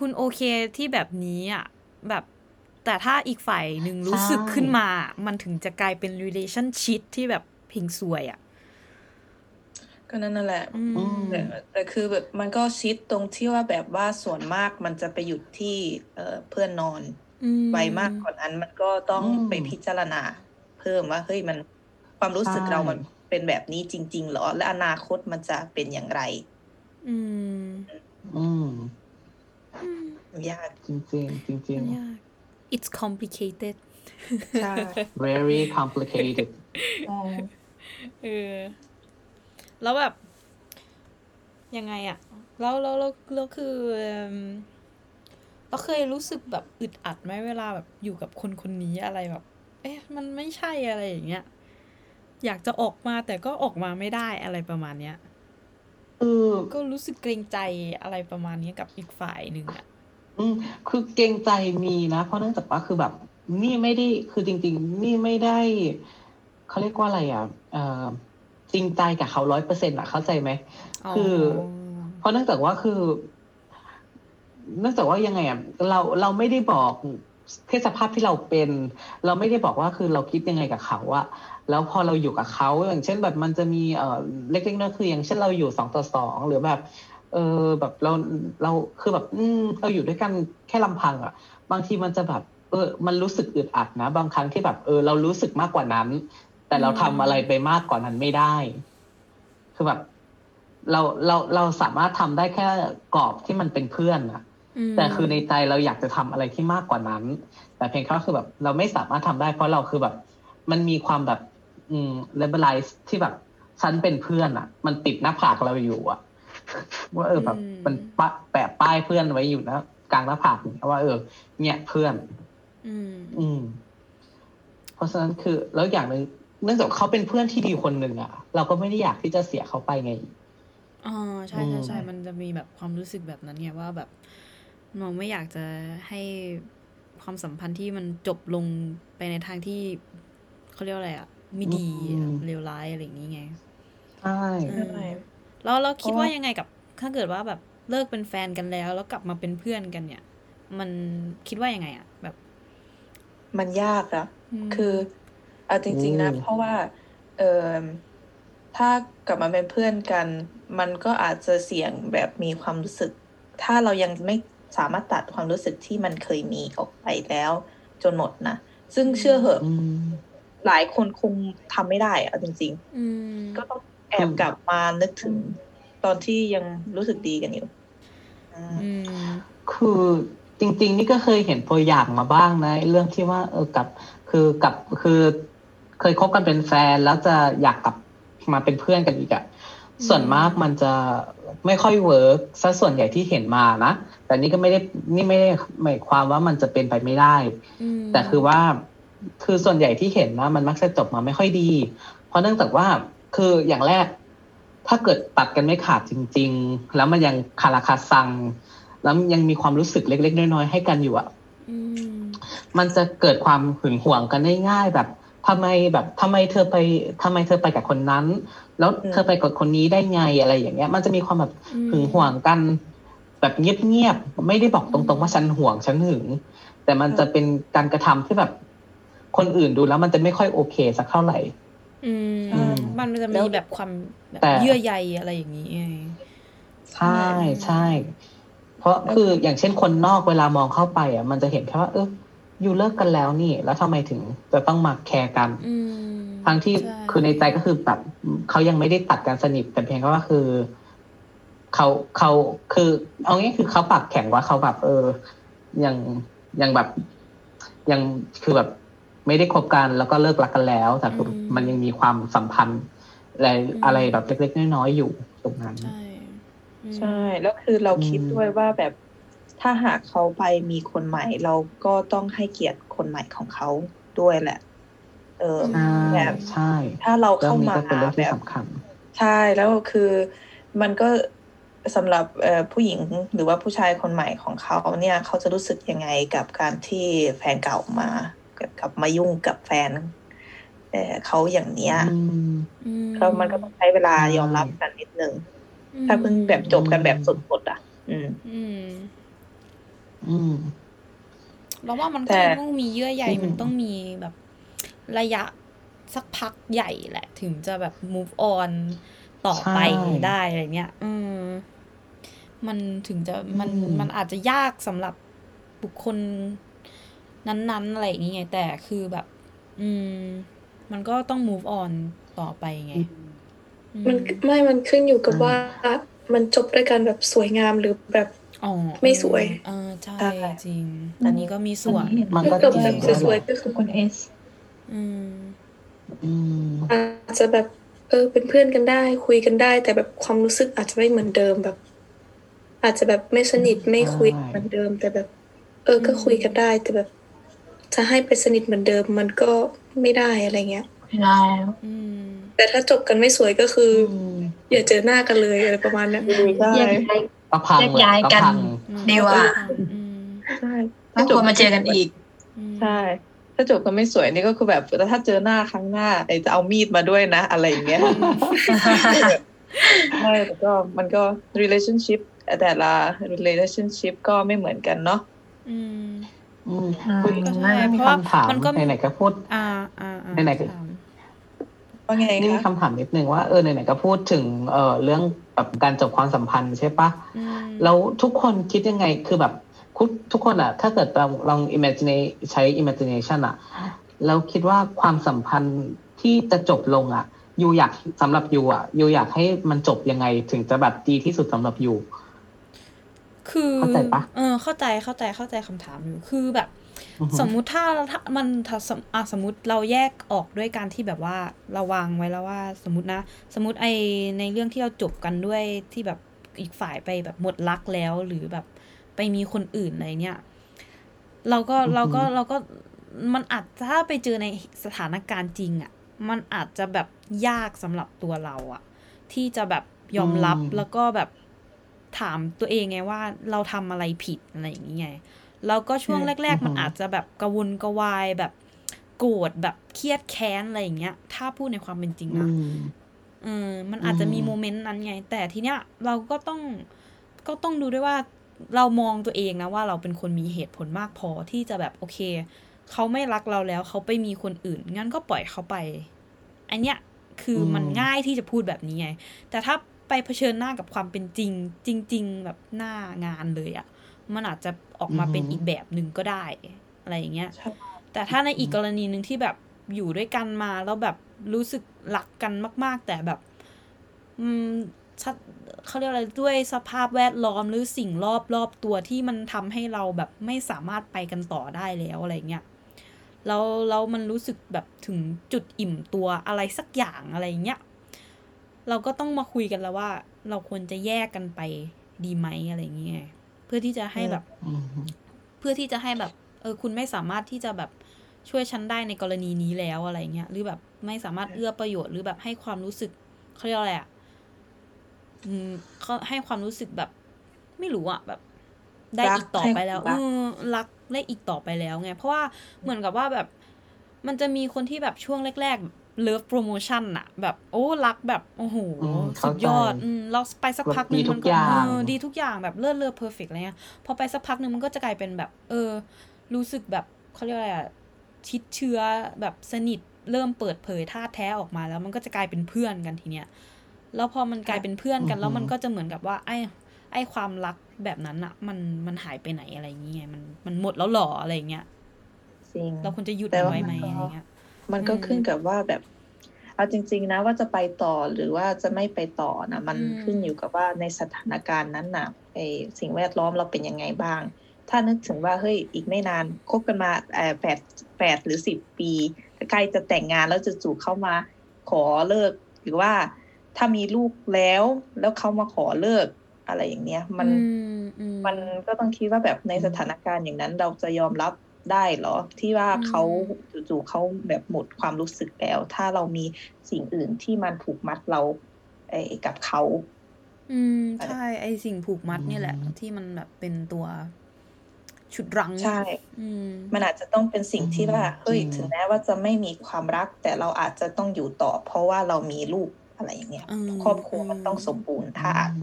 คุณโอเคที่แบบนี้อ่ะแบบ แต่ถ้าอีกฝ่ายหนึ่งใช่ รู้สึกขึ้นมา มันถึงจะกลายเป็น relationship ที่แบบเพ่งซวยอ่ะ ก็นั่นนั่นแหละ อือืม แต่ม แต่คือแบบมันก็ชิดตรงที่ว่าแบบว่าส่วนมากมันจะไปหยุดที่เพื่อนนอนอืไวมากม กว่านั้นมันก็ต้องอืไปม พิจารณา เพิ่มว่าเฮ้ยมันความรู้ใช่ สึกเรามันเป็นแบบนี้จริง ๆ เหรอ และอนาคตมันจะเป็นอย่างไรอืม อืม อืม ยาก จริง ๆ จริมัง นยาก it's complicated ใช่ ๆ very complicated ใช่เออ แล้วแบบ ยังไงอะแล้วคือเราเคยรู้สึกแบบอึดอัดไหมเวลาแบบอยู่กับคนคนนี้อะไรแบบ เอ๊ะ มันไม่ใช่อะไรอย่างเงี้ย อยากจะออกมาแต่ก็ออกมาไม่ได้อะไรประมาณเนี้ย คือ ก็รู้สึกเกรงใจอะไรประมาณเนี้ยกับอีกฝ่ายหนึ่งอะคือเกรงใจมีนะ เพราะเนื่องจากว่าคือแบบ นี่ไม่ได้คือจริง ๆ นี่ไม่ได้เขาเรียกว่าอะไรอ่ะจริงใจกับเขา100%อ่ะเข้าใจไหมอ๋อ คือ เพราะเนื่องจากว่าคือ เนื่องจากว่ายังไงอ่ะเราไม่ได้บอกเพศสภาพที่เราเป็น เราไม่ได้บอกว่าคือเราคิดยังไงกับเขาอะแล้วพอเราอยู่กับเขาอย่างเช่นแบบมันจะมีเล็กๆน้อยๆคืออย่างเช่นเราอยู่2 ต่อ 2หรือแบบ แบบเราคือแบบ เราอยู่ด้วยกันแค่ลำพังอะบางทีมันจะแบบ มันรู้สึกอึดอัดนะ บางครั้งที่แบบเรารู้สึกมากกว่านั้น แต่อืเราม ทำอะไรไปมากกว่านั้นไม่ได้ คือแบบ เราสามารถทำได้แค่กรอบที่มันเป็นเพื่อนอะอืแต่ม คือในใจเราอยากจะทำอะไรที่มากกว่านั้น แต่เพียงแค่คือแบบ เราไม่สามารถทำได้ เพราะเราคือแบบ มันมีความแบบ liberalize ที่แบบฉันเป็นเพื่อนอะมันติดหน้าผากเราอยู่อะว่าอืแบบม มันปะแปะป้ายเพื่อนไว้อยู่นะกลางหน้าผากอย่างเงี้ยว่าเนี่ยเพื่อน อืม อืม เพราะฉะนั้นคือแล้วอย่างหนึ่งเนื่องจากเขาเป็นเพื่อนที่ดีคนหนึ่งอะเราก็ไม่ได้อยากที่จะเสียเขาไปไง อ๋อใช่อืใช่ม ใช่มันจะมีแบบความรู้สึกแบบนั้นไงว่าแบบเราไม่อยากจะให้ความสัมพันธ์ที่มันจบลงไปในทางที่เขาเรียกว่าอะไรอะไม่อืดีอะมเลวร้ายอะไรอย่างนี้ไงใช่เอใช่อแล้วเราเพคิดราะว่าว่ายังไงกับถ้าเกิดว่าแบบเลิกเป็นแฟนกันแล้ว แล้วกลับมาเป็นเพื่อนกันเนี่ย มันคิดว่ายังไงอะแบบ มันยากอะอืคือม เอาจริง ๆ นะ อืมเพราะว่า เออถ้ากลับมาเป็นเพื่อนกัน มันก็อาจจะเสี่ยงแบบมีความรู้สึก ถ้าเรายังไม่สามารถตัดความรู้สึกที่มันเคยมีออกไปแล้ว จนหมดนะ ซึ่งอืเชื่อม เหอะ อืมหลายคนคงทำไม่ได้อะเอาจริง อืม ๆ ก็ต้องแอคืบอกลับมานึกถึงตอนที่ยังรู้สึกดีกันอยู่อืมอืม คือจริง ๆ นี่ก็เคยเห็นตัวอย่างมาบ้างนะ เรื่องที่ว่า คือเคยคบกันเป็นแฟนแล้วจะอยากกลับมาเป็นเพื่อนกันอีกอะอืส่วนมาม กมันจะไม่ค่อยเวิร์กซะส่วนใหญ่ที่เห็นมานะแต่นี่ก็ไม่ได้นี่ไม่ได้หมายความว่ามันจะเป็นไปไม่ได้ อืแต่ม คือว่าคือส่วนใหญ่ที่เห็นนะมันมักจะจบมาไม่ค่อยดี เพราะเนื่องจากว่าคืออย่างแรก ถ้าเกิดตัดกันไม่ขาดจริงๆแล้วมันยังคาราคาซังแล้วยังมีความรู้สึกเล็กๆน้อยๆให้กันอยู่อ่ะมันจะเกิดความหึงหวงกันได้ง่ายแบบทำไมเธอไปกับคนนั้นแล้วเธอไปกับคนนี้ได้ไงอะไรอย่างเงี้ยมันจะมีความแบบหึงหวงกันแบบเงียบๆไม่ได้บอกตรงๆว่าฉันห่วงฉันหึงแต่มันจะเป็นการกระทำที่แบบคนอื่นดูแล้วมันจะไม่ค่อยโอเคสักเท่าไหร่มันจะมีแบบความเยื่อใยอะไรอย่างนี้ใช่ใช่เพราะคืออย่างเช่นคนนอกเวลามองเข้าไปอ่ะมันจะเห็นแค่ว่าอยู่เลิกกันแล้วนี่แล้วทำไมถึงจะต้องมาแคร์กันทั้งที่คือในใจก็คือแบบเขายังไม่ได้ตัดกันสนิทแต่เพียงแค่ว่าคือเขาคือเอางี้คือเขาปากแข็งว่าเขาแบบยังแบบยังคือแบบไม่ได้คบกันแล้วก็เลิกรักกันแล้วแต่มันยังมีความสัมพันธ์อะไรแบบเล็กๆน้อยๆอยู่ตรงนั้นใช่แล้วคือเราคิดด้วยว่าแบบถ้าหากเขาไปมีคนใหม่เราก็ต้องให้เกียรติคนใหม่ของเขาด้วยแหละแบบใช่ถ้าเราเข้ามาแบบใช่แล้วคือมันก็สำหรับผู้หญิงหรือว่าผู้ชายคนใหม่ของเขาเนี่ยเขาจะรู้สึกยังไงกับการที่แฟนเก่ามากับมายุ่งกับแฟนเขาอย่างเนี้ยก็มันก็ต้องใช้เวลายอมรับกันนิดนึงถ้าเพิ่งแบบจบกันแบบสุดๆอ่ะเราว่ามันต้องมีเยื่อใยมันต้องมีแบบระยะสักพักใหญ่แหละถึงจะแบบ move on ต่อไปได้อะไรเนี้ยมันถึงจะมันอาจจะยากสำหรับบุคคลนั้นๆอะไรอย่างเงี้ยแต่คือแบบมันก็ต้อง move on ต่อไปไงมันขึ้นอยู่กับว่ามันจบด้วยกันแบบสวยงามหรือแบบไม่สวยใช่จริงอันนี้ก็มีส่วนมันก็แบบสวยๆก็คือคนเอสอาจจะแบบเป็นเพื่อนกันได้คุยกันได้แต่แบบความรู้สึกอาจจะไม่เหมือนเดิมแบบอาจจะแบบไม่สนิทไม่คุยเหมือนเดิมแต่แบบก็คุยกันได้แต่แบบจะให้ไปสนิทเหมือนเดิมมันก็ไม่ได้อะไรเงี้ยไม่ได้แต่ถ้าจบกันไม่สวยก็คืออย่าเจอหน้ากันเลยอะไรประมาณนั้นแยกย้ายกันดีกว่าใช่ถ้าจบมาเจอกันอีกใช่ถ้าจบกันไม่สวยนี่ก็คือแบบถ้าเจอหน้าครั้งหน้าไอ้จะเอามีดมาด้วยนะอะไรอย่างเงี้ยใช่แต่ก็มันก็ relationship แต่ละ relationship ก็ไม่เหมือนกันเนาะก็ใช่เพราะว่ามันก็ไหนๆก็พูดไหนๆก็นี่มีคำถามนิดนึงว่าไหนๆก็พูดถึงเรื่องแบบการจบความสัมพันธ์ใช่ปะแล้วทุกคนคิดยังไงคือแบบทุกคนอะถ้าเกิดเราลอง imagine ใช้ imagination อะแล้วคิดว่าความสัมพันธ์ที่จะจบลงอะยูอยากสำหรับยูอะยูอยากให้มันจบยังไงถึงจะแบบดีที่สุดสำหรับยูคือเข้าใจปะเข้าใจคำถามอยู่คือแบบสมมุติถ้ามันสมมุติเราแยกออกด้วยการที่แบบว่าเราวางไว้แล้วว่าสมมุติไอในเรื่องที่เราจบกันด้วยที่แบบอีกฝ่ายไปแบบหมดรักแล้วหรือแบบไปมีคนอื่นอะไรเงี้ยเราก็มันอาจจะถ้าไปเจอในสถานการณ์จริงอ่ะมันอาจจะแบบยากสำหรับตัวเราอ่ะที่จะแบบยอมรับแล้วก็แบบถามตัวเองไงว่าเราทำอะไรผิดอะไรอย่างเงี้ยแล้วก็ช่วงแรกๆมันอาจจะแบบกระวนกระวายแบบโกรธแบบเครียดแค้นอะไรอย่างเงี้ยถ้าพูดในความเป็นจริงนะมันอาจจะมีโมเมนต์นั้นไงแต่ทีเนี้ยเราก็ต้องดูด้วยว่าเรามองตัวเองนะว่าเราเป็นคนมีเหตุผลมากพอที่จะแบบโอเคเขาไม่รักเราแล้วเขาไปมีคนอื่นงั้นก็ปล่อยเขาไปอันเนี้ยคือมันง่ายที่จะพูดแบบนี้ไงแต่ถ้าไปเผชิญหน้ากับความเป็นจริงจริงๆแบบหน้างานเลยอ่ะมันอาจจะออกมาเป็นอีกแบบนึงก็ได้อะไรอย่างเงี้ยแต่ถ้าในอีกกรณีนึงที่แบบอยู่ด้วยกันมาแล้วแบบรู้สึกรักกันมากๆแต่แบบเขาเรียกอะไรด้วยสภาพแวดล้อมหรือสิ่งรอบตัวที่มันทำให้เราแบบไม่สามารถไปกันต่อได้แล้วอะไรเงี้ยแล้วมันรู้สึกแบบถึงจุดอิ่มตัวอะไรสักอย่างอะไรเงี้ยเราก็ต้องมาคุยกันแล้วว่าเราควรจะแยกกันไปดีไหมอะไรเงี้ยเพื่อที่จะให้แบบคุณไม่สามารถที่จะแบบช่วยฉันได้ในกรณีนี้แล้วอะไรเงี้ยหรือแบบไม่สามารถเอื้อประโยชน์หรือแบบให้ความรู้สึกเขาเรียกอะไรอะ เขาให้ความรู้สึกแบบไม่รู้อะแบบได้อีกต่อไปแล้วรักได้อีกต่อไปแล้วไงเพราะว่าเหมือนกับว่าแบบมันจะมีคนที่แบบช่วงแรกๆเลิฟโปรโมชั่นอะแบบโอ้รักแบบโอ้โหสุดยอดเราไปสักพักนึงมันก็ดีทุกอย่างแบบเลิศเลอเพอร์เฟกต์อะไรเงี้ยพอไปสักพักนึงมันก็จะกลายเป็นแบบรู้สึกแบบเขาเรียกอะไรอะชิดเชื้อแบบสนิทเริ่มเปิดเผยท่าแท้ออกมาแล้วมันก็จะกลายเป็นเพื่อนกันทีเนี้ยแล้วพอมันกลายเป็นเพื่อนกันแล้วมันก็จะเหมือนกับว่าไอ้ความรักแบบนั้นอะมันหายไปไหนอะไรอย่างเงี้ยมันหมดแล้วหรออะไรอย่างเงี้ยจริงเราควรจะหยุดไว้ไหมอะไรเงี้ยมันก็ขึ้นกับว่าแบบเอาจริงๆนะว่าจะไปต่อหรือว่าจะไม่ไปต่อนะมันขึ้นอยู่กับว่าในสถานการณ์นั้นนะไอ้สิ่งแวดล้อมเราเป็นยังไงบ้างถ้านึกถึงว่าเฮ้ยอีกไม่นานคบกันมา8หรือ10ปีใกล้จะแต่งงานแล้วจะจู่เข้ามาขอเลิกหรือว่าถ้ามีลูกแล้วเขามาขอเลิกอะไรอย่างเนี้ยมันก็ต้องคิดว่าแบบในสถานการณ์อย่างนั้นเราจะยอมรับได้หรอที่ว่าเขาจู่ๆเขาแบบหมดความรู้สึกแล้วถ้าเรามีสิ่งอื่นที่มันผูกมัดเรากับเขาใช่ไอสิ่งผูกมัดนี่แหละที่มันแบบเป็นตัวฉุดรั้งใช่มันอาจจะต้องเป็นสิ่งที่ว่าเฮ้ยถึงแม้ว่าจะไม่มีความรักแต่เราอาจจะต้องอยู่ต่อเพราะว่าเรามีลูกอะไรอย่างเงี้ยครอบครัวมันต้องสมบูรณ์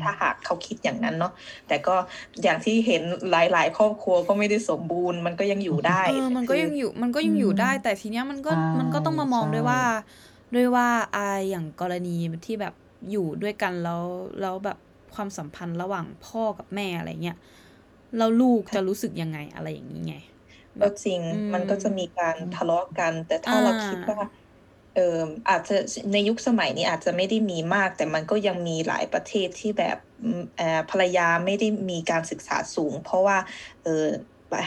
ถ้าหากเขาคิดอย่างนั้นเนาะแต่ก็อย่างที่เห็นหลายๆครอบครัวก็ไม่ได้สมบูรณ์มันก็ยังอยู่ได้มันก็ยังอยู่ได้แต่ทีเนี้ยมันก็ต้องมามองด้วยว่าอย่างกรณีที่แบบอยู่ด้วยกันแล้วแบบความสัมพันธ์ระหว่างพ่อกับแม่อะไรเงี้ยแล้วลูกจะรู้สึกยังไงอะไรอย่างนี้ไงก็จริงมันก็จะมีการทะเลาะกันแต่ถ้าเราคิดว่าอาจจะในยุคสมัยนี้อาจจะไม่ได้มีมากแต่มันก็ยังมีหลายประเทศที่แบบภรรยาไม่ได้มีการศึกษาสูงเพราะว่า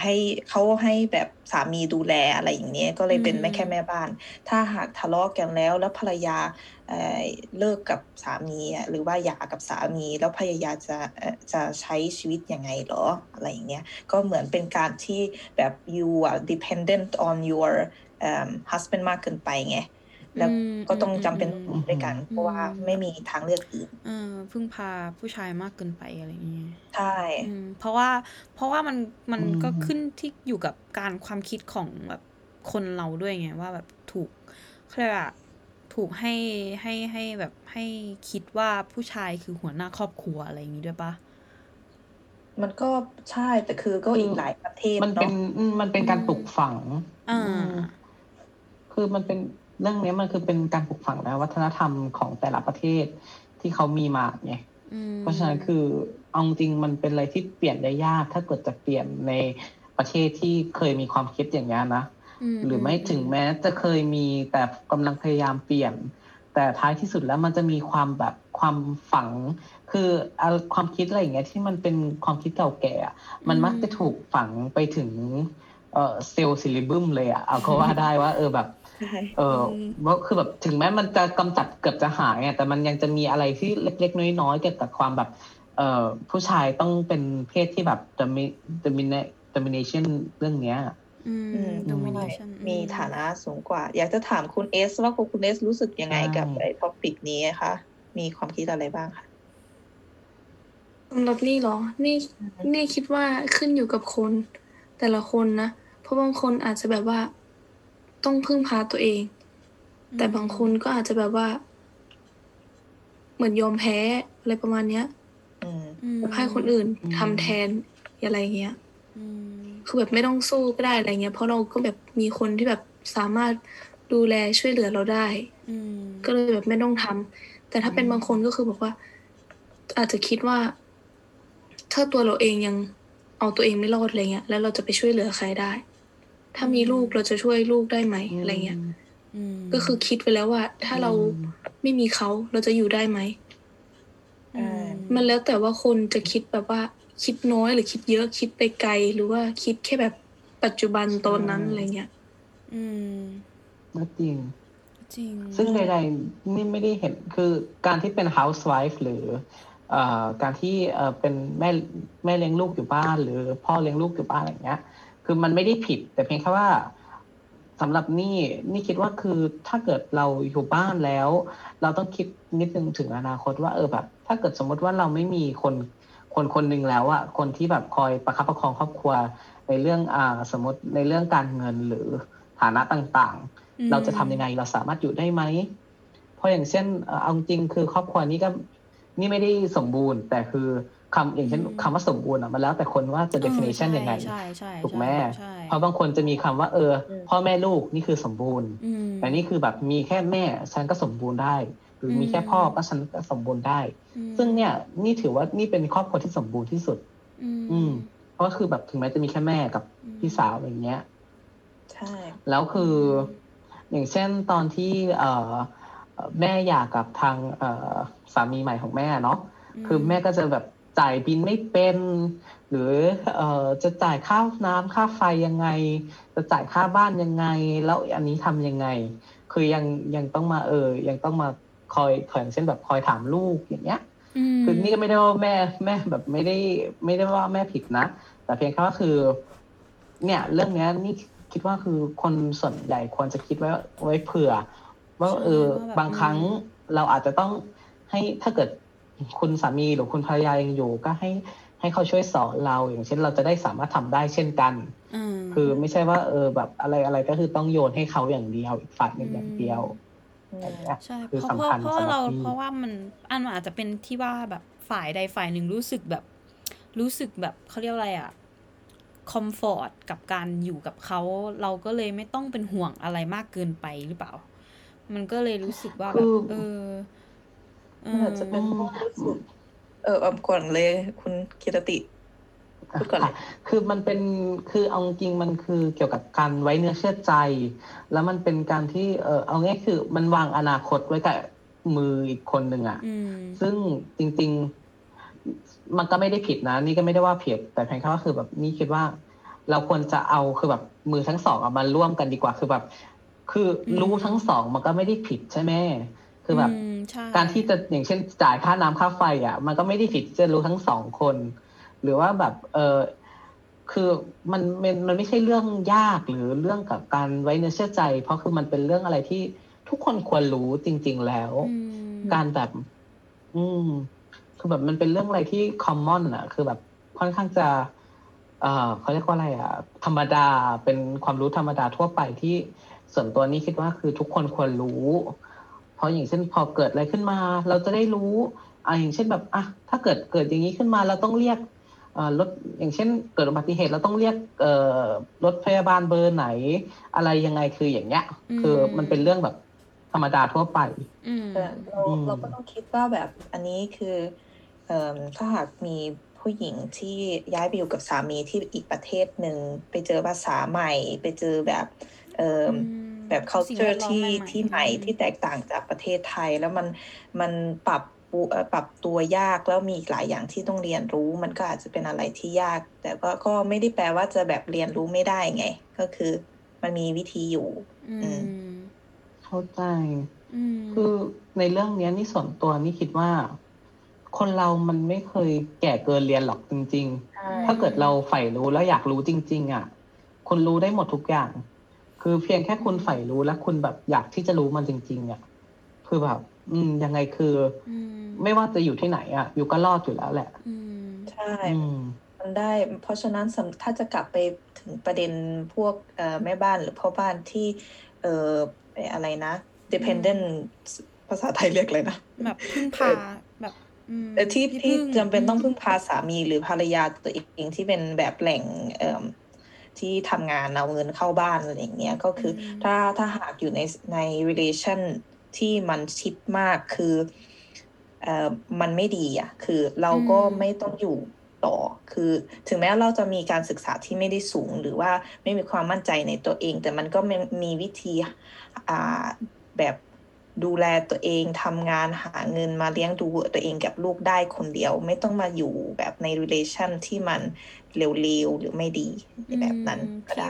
ให้เขาให้แบบสามีดูแลอะไรอย่างนี้ก็เลยเป็นไม่แค่แม่บ้านถ้าหากทะเลาะกันแล้วภรรยาเลิกกับสามีหรือว่าหย่ากับสามีแล้วภรรยาจะใช้ชีวิตยังไงหรออะไรอย่างเงี้ยก็เหมือนเป็นการที่แบบ you are dependent on your husband มากเกินไปไงแล้วก็ต้องจำเป็นต้องอยู่ด้วยกันเพราะว่าไม่มีทางเลือกอื่นพึ่งพาผู้ชายมากเกินไปอะไรอย่างเงี้ยใช่เพราะว่ามันก็ขึ้นที่อยู่กับการความคิดของแบบคนเราด้วยไงว่าแบบถูกเรียกว่าถูกให้แบบให้คิดว่าผู้ชายคือหัวหน้าครอบครัวอะไรอย่างงี้ด้วยปะมันก็ใช่แต่คือก็อีกหลายประเทศเนาะมันเป็นการปลูกฝังคือมันเป็นเรื่องนี้มันคือเป็นการปลูกฝังนะวัฒนธรรมของแต่ละประเทศที่เขามีมาไงเพราะฉะนั้นคือเอาจริงมันเป็นอะไรที่เปลี่ยนได้ยากถ้าเกิดจะเปลี่ยนในประเทศที่เคยมีความคิดอย่างนี้นะหรือไม่ถึงแม้จะเคยมีแต่กำลังพยายามเปลี่ยนแต่ท้ายที่สุดแล้วมันจะมีความแบบความฝังคือความคิดอะไรอย่างเงี้ยที่มันเป็นความคิดเก่าแก่มันมักจะถูกฝังไปถึงเซลล์ซิลิบึมเลยเอาเขาว่าได้ว่าแบบคือแบบถึงแม้มันจะกำจัดเกือบจะหายไงแต่มันยังจะมีอะไรที่เล็กๆน้อยๆเกี่ยวกับความแบบผู้ชายต้องเป็นเพศที่แบบ domination เรื่องเนี้ยdomination มีฐานะสูงกว่าอยากจะถามคุณเอสว่าคุณเอสรู้สึกยังไงกับไอ้ topic นี้คะมีความคิดอะไรบ้างคะสำหรับนี่เหรอนี่คิดว่าขึ้นอยู่กับคนแต่ละคนนะเพราะบางคนอาจจะแบบว่าต้องพึ่งพาตัวเองแต่บางคนก็อาจจะแบบว่าเหมือนยอมแพ้อะไรประมาณเนี้ยให้คนอื่นทำแทนอะไรเงี้ยคือแบบไม่ต้องสู้ก็ได้อะไรเงี้ยเพราะเราก็แบบมีคนที่แบบสามารถดูแลช่วยเหลือเราได้ก็เลยแบบไม่ต้องทำแต่ถ้าเป็นบางคนก็คือบอกว่าอาจจะคิดว่าถ้าตัวเราเองยังเอาตัวเองไม่รอดอะไรเงี้ยแล้วเราจะไปช่วยเหลือใครได้ถ้ามีลูกเราจะช่วยลูกได้ไหมอะไรเงี้ยก็คือคิดไปแล้วว่าถ้าเราไม่มีเขาเราจะอยู่ได้ไหมมันแล้วแต่ว่าคนจะคิดแบบว่าคิดน้อยหรือคิดเยอะคิดไปไกลหรือว่าคิดแค่แบบปัจจุบันตอนนั้นอะไรเงี้ยจริงซึ่งใดๆนี่ไม่ได้เห็นคือการที่เป็น housewife หรือการที่เป็นแม่เลี้ยงลูกอยู่บ้านหรือพ่อเลี้ยงลูกอยู่บ้านอะไรเงี้ยคือมันไม่ได้ผิดแต่เพียงแค่ว่า สำหรับนี่คิดว่าคือถ้าเกิดเราอยู่บ้านแล้วเราต้องคิดนิดนึงถึงอนาคตว่าแบบถ้าเกิดสมมติว่าเราไม่มีคนนึงแล้วอะคนที่แบบคอยประคับประคองครอบครัวในเรื่องสมมติในเรื่องการเงินหรือฐานะต่างๆเราจะทำยังไงเราสามารถอยู่ได้ไหมเพราะอย่างเช่นเอาจริงคือครอบครัวนี้ก็นี่ไม่ได้สมบูรณ์แต่คือคำอย่างเช่นคำว่าสมบูรณ์อ่ะมันแล้วแต่คนว่าจะ definition ยังไงถูกไหมเพราะบางคนจะมีคำว่าพ่อแม่ลูกนี่คือสมบูรณ์แต่นี่คือแบบมีแค่แม่ฉันก็สมบูรณ์ได้หรือมีแค่พ่อก็ฉันก็สมบูรณ์ได้ซึ่งเนี่ยนี่ถือว่านี่เป็นครอบครัวที่สมบูรณ์ที่สุดเพราะคือแบบถึงแม้จะมีแค่แม่กับพี่สาวอย่างเงี้ยใช่แล้วคืออย่างเช่นตอนที่แม่หย่ากับทางสามีใหม่ของแม่เนาะคือแม่ก็จะแบบจ่ายบินไม่เป็นหรือจะจ่ายค่าน้ำค่าไฟยังไงจะจ่ายค่าบ้านยังไงแล้วอันนี้ทำยังไงคือยังต้องมายังต้องมาคอยเช่นแบบคอยถามลูกอย่างเงี้ยคือนี่ก็ไม่ได้ว่าแม่แบบไม่ได้ว่าแม่ผิดนะแต่เพียงแค่ว่าคือเนี่ยเรื่องนี้นี่คิดว่าคือคนส่วนใหญ่ควรจะคิดไว้เผื่อว่าบางครั้งเราอาจจะต้องให้ถ้าเกิดคุณสามีหรือคุณภรรยายังอยู่ก็ให้เขาช่วยสอนเราอย่างเช่นเราจะได้สามารถทำได้เช่นกันคือไม่ใช่ว่าแบบอะไรก็คือต้องโยนให้เขาอย่างเดียวอีกฝ่ายหนึ่งอย่างเดียวใช่เพราะว่ามันอาจจะเป็นที่ว่าแบบฝ่ายใดฝ่ายหนึ่งรู้สึกแบบเขาเรียกอะไรอะคอมฟอร์ตกับการอยู่กับเขาเราก็เลยไม่ต้องเป็นห่วงอะไรมากเกินไปหรือเปล่ามันก็เลยรู้สึกว่าแบบจะเป็นก่อนเลยคุณกิตติพูดก่อนเลยคือมันเป็นคือเอาจริงมันคือเกี่ยวกับการไว้เนื้อเชื่อใจแล้วมันเป็นการที่เอาง่ายคือมันวางอนาคตไว้กับมืออีกคนหนึ่งอ่ะซึ่งจริงๆมันก็ไม่ได้ผิดนะนี่ก็ไม่ได้ว่าผิดแต่เพียงแค่ว่าคือแบบนี่คิดว่าเราควรจะเอาคือแบบมือทั้งสองเอามาร่วมกันดีกว่าคือแบบคือรู้ทั้งสองมันก็ไม่ได้ผิดใช่ไหมคือแบบการที่จะอย่างเช่นจ่ายค่าน้ำค่าไฟอ่ะมันก็ไม่ได้ผิดจะรู้ทั้งสองคนหรือว่าแบบคือมันไม่ใช่เรื่องยากหรือเรื่องกับการไว้เนื้อเชื่อใจเพราะคือมันเป็นเรื่องอะไรที่ทุกคนควรรู้จริงๆแล้วการแบบคือแบบมันเป็นเรื่องอะไรที่ common อ่ะคือแบบค่อนข้างจะเขาเรียกว่าอะไรอ่ะธรรมดาเป็นความรู้ธรรมดาทั่วไปที่ส่วนตัวนี้คิดว่าคือทุกคนควรรู้เพราะอย่างเช่นพอเกิดอะไรขึ้นมาเราจะได้รู้อย่างเช่นแบบถ้าเกิดอย่างนี้ขึ้นมาเราต้องเรียกรถอย่างเช่นเกิดอุบัติเหตุเราต้องเรียกรถพยาบาลเบอร์ไหนอะไรยังไงคืออย่างเงี้ยคือมันเป็นเรื่องแบบธรรมดาทั่วไปเราก็ต้องคิดว่าแบบอันนี้คือถ้าหากมีผู้หญิงที่ย้ายไปอยู่กับสามีที่อีกประเทศหนึ่งไปเจอภาษาใหม่ไปเจอแบบแบบ culture ที่ใหม่ที่แตกต่างจากประเทศไทยแล้วมันปรับตัวยากแล้วมีหลายอย่างที่ต้องเรียนรู้มันก็อาจจะเป็นอะไรที่ยากแต่ก็ไม่ได้แปลว่าจะแบบเรียนรู้ไม่ได้ไงก็คือมันมีวิธีอยู่เข้าใจคือในเรื่องนี้นี่ส่วนตัวนี่คิดว่าคนเรามันไม่เคยแก่เกินเรียนหรอกจริงๆถ้าเกิดเราใฝ่รู้แล้วอยากรู้จริงๆอ่ะคุณรู้ได้หมดทุกอย่างคือเพียงแค่คุณใฝ่รู้และคุณแบบอยากที่จะรู้มันจริงๆอ่ะคือแบบยังไงคือไม่ว่าจะอยู่ที่ไหนอ่ะอยู่ก็รอดอยู่แล้วแหละใช่มันได้เพราะฉะนั้นถ้าจะกลับไปถึงประเด็นพวกแม่บ้านหรือพ่อบ้านที่อะไรนะ dependent ภาษาไทยเรียกอะไรนะแบบพึ่งพาแบบที่จำเป็นต้องพึ่งพาสามีหรือภรรยาตัวเองที่เป็นแบบแหล่งที่ทำงานเอาเงินเข้าบ้านอะไรอย่างเงี้ยก็คือถ้าหากอยู่ใน relation ที่มันชิดมากคือมันไม่ดีอ่ะคือเราก็ไม่ต้องอยู่ต่อคือถึงแม้เราจะมีการศึกษาที่ไม่ได้สูงหรือว่าไม่มีความมั่นใจในตัวเองแต่มันก็มีวิธีแบบดูแลตัวเองทำงานหาเงินมาเลี้ยงดูตัวเองกับลูกได้คนเดียวไม่ต้องมาอยู่แบบใน relation ที่มันเลวๆหรือไม่ดีแบบนั้นก็ได้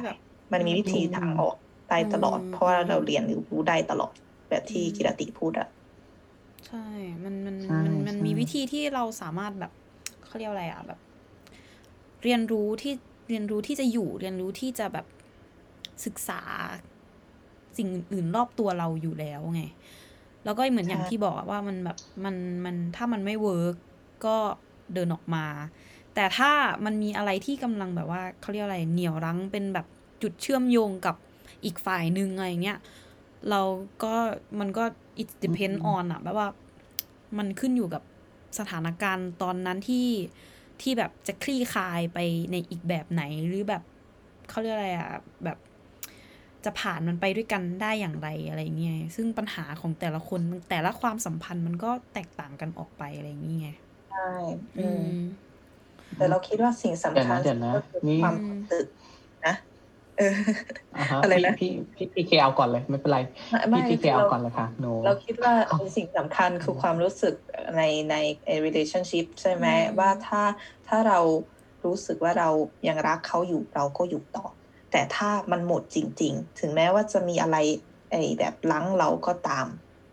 มันมีวิธีทางออกได้ตลอดเพราะเราเรียนรู้ได้ตลอดแบบที่กิรติพูดอ่ะใช่มันมีวิธีที่เราสามารถแบบเขาเรียกอะไรอ่ะแบบเรียนรู้ที่จะอยู่เรียนรู้ที่จะแบบศึกษา สิ่งอื่นๆรอบตัวเราอยู่แล้วไงแล้วก็เหมือนอย่างที่บอกว่ามันแบบมันถ้ามันไม่เวิร์กก็เดินออกมาแต่ถ้ามันมีอะไรที่กำลังแบบว่าเขาเรียกอะไรเหนี่ยวรั้งเป็นแบบจุดเชื่อมโยงกับอีกฝ่ายนึงอะไรเงี้ยเราก็มันก็ it depend on อะแบบว่ามันขึ้นอยู่กับสถานการณ์ตอนนั้นที่แบบจะคลี่คลายไปในอีกแบบไหนหรือแบบเขาเรียกอะไรอะแบบจะผ่านมันไปด้วยกันได้อย่างไรอะไรเงี้ยซึ่งปัญหาของแต่ละคนแต่ละความสัมพันธ์มันก็แตกต่างกันออกไปอะไรเงี้ยใช่แต่เราคิดว่าสิ่งสำคัญก็คือความตึกนะอะไรนะพี่เคเอาก่อนเลยไม่เป็นไรพี่เคเอาก่อนเลยค่ะโนเราคิดว่าสิ่งสำคัญคือความรู้สึกใน relationship ใช่ไหมว่าถ้าเรารู้สึกว่าเรายังรักเขาอยู่เราก็อยู่ต่อแต่ถ้ามันหมดจริงๆถึงแม้ว่าจะมีอะไรแบบลังเราก็ตาม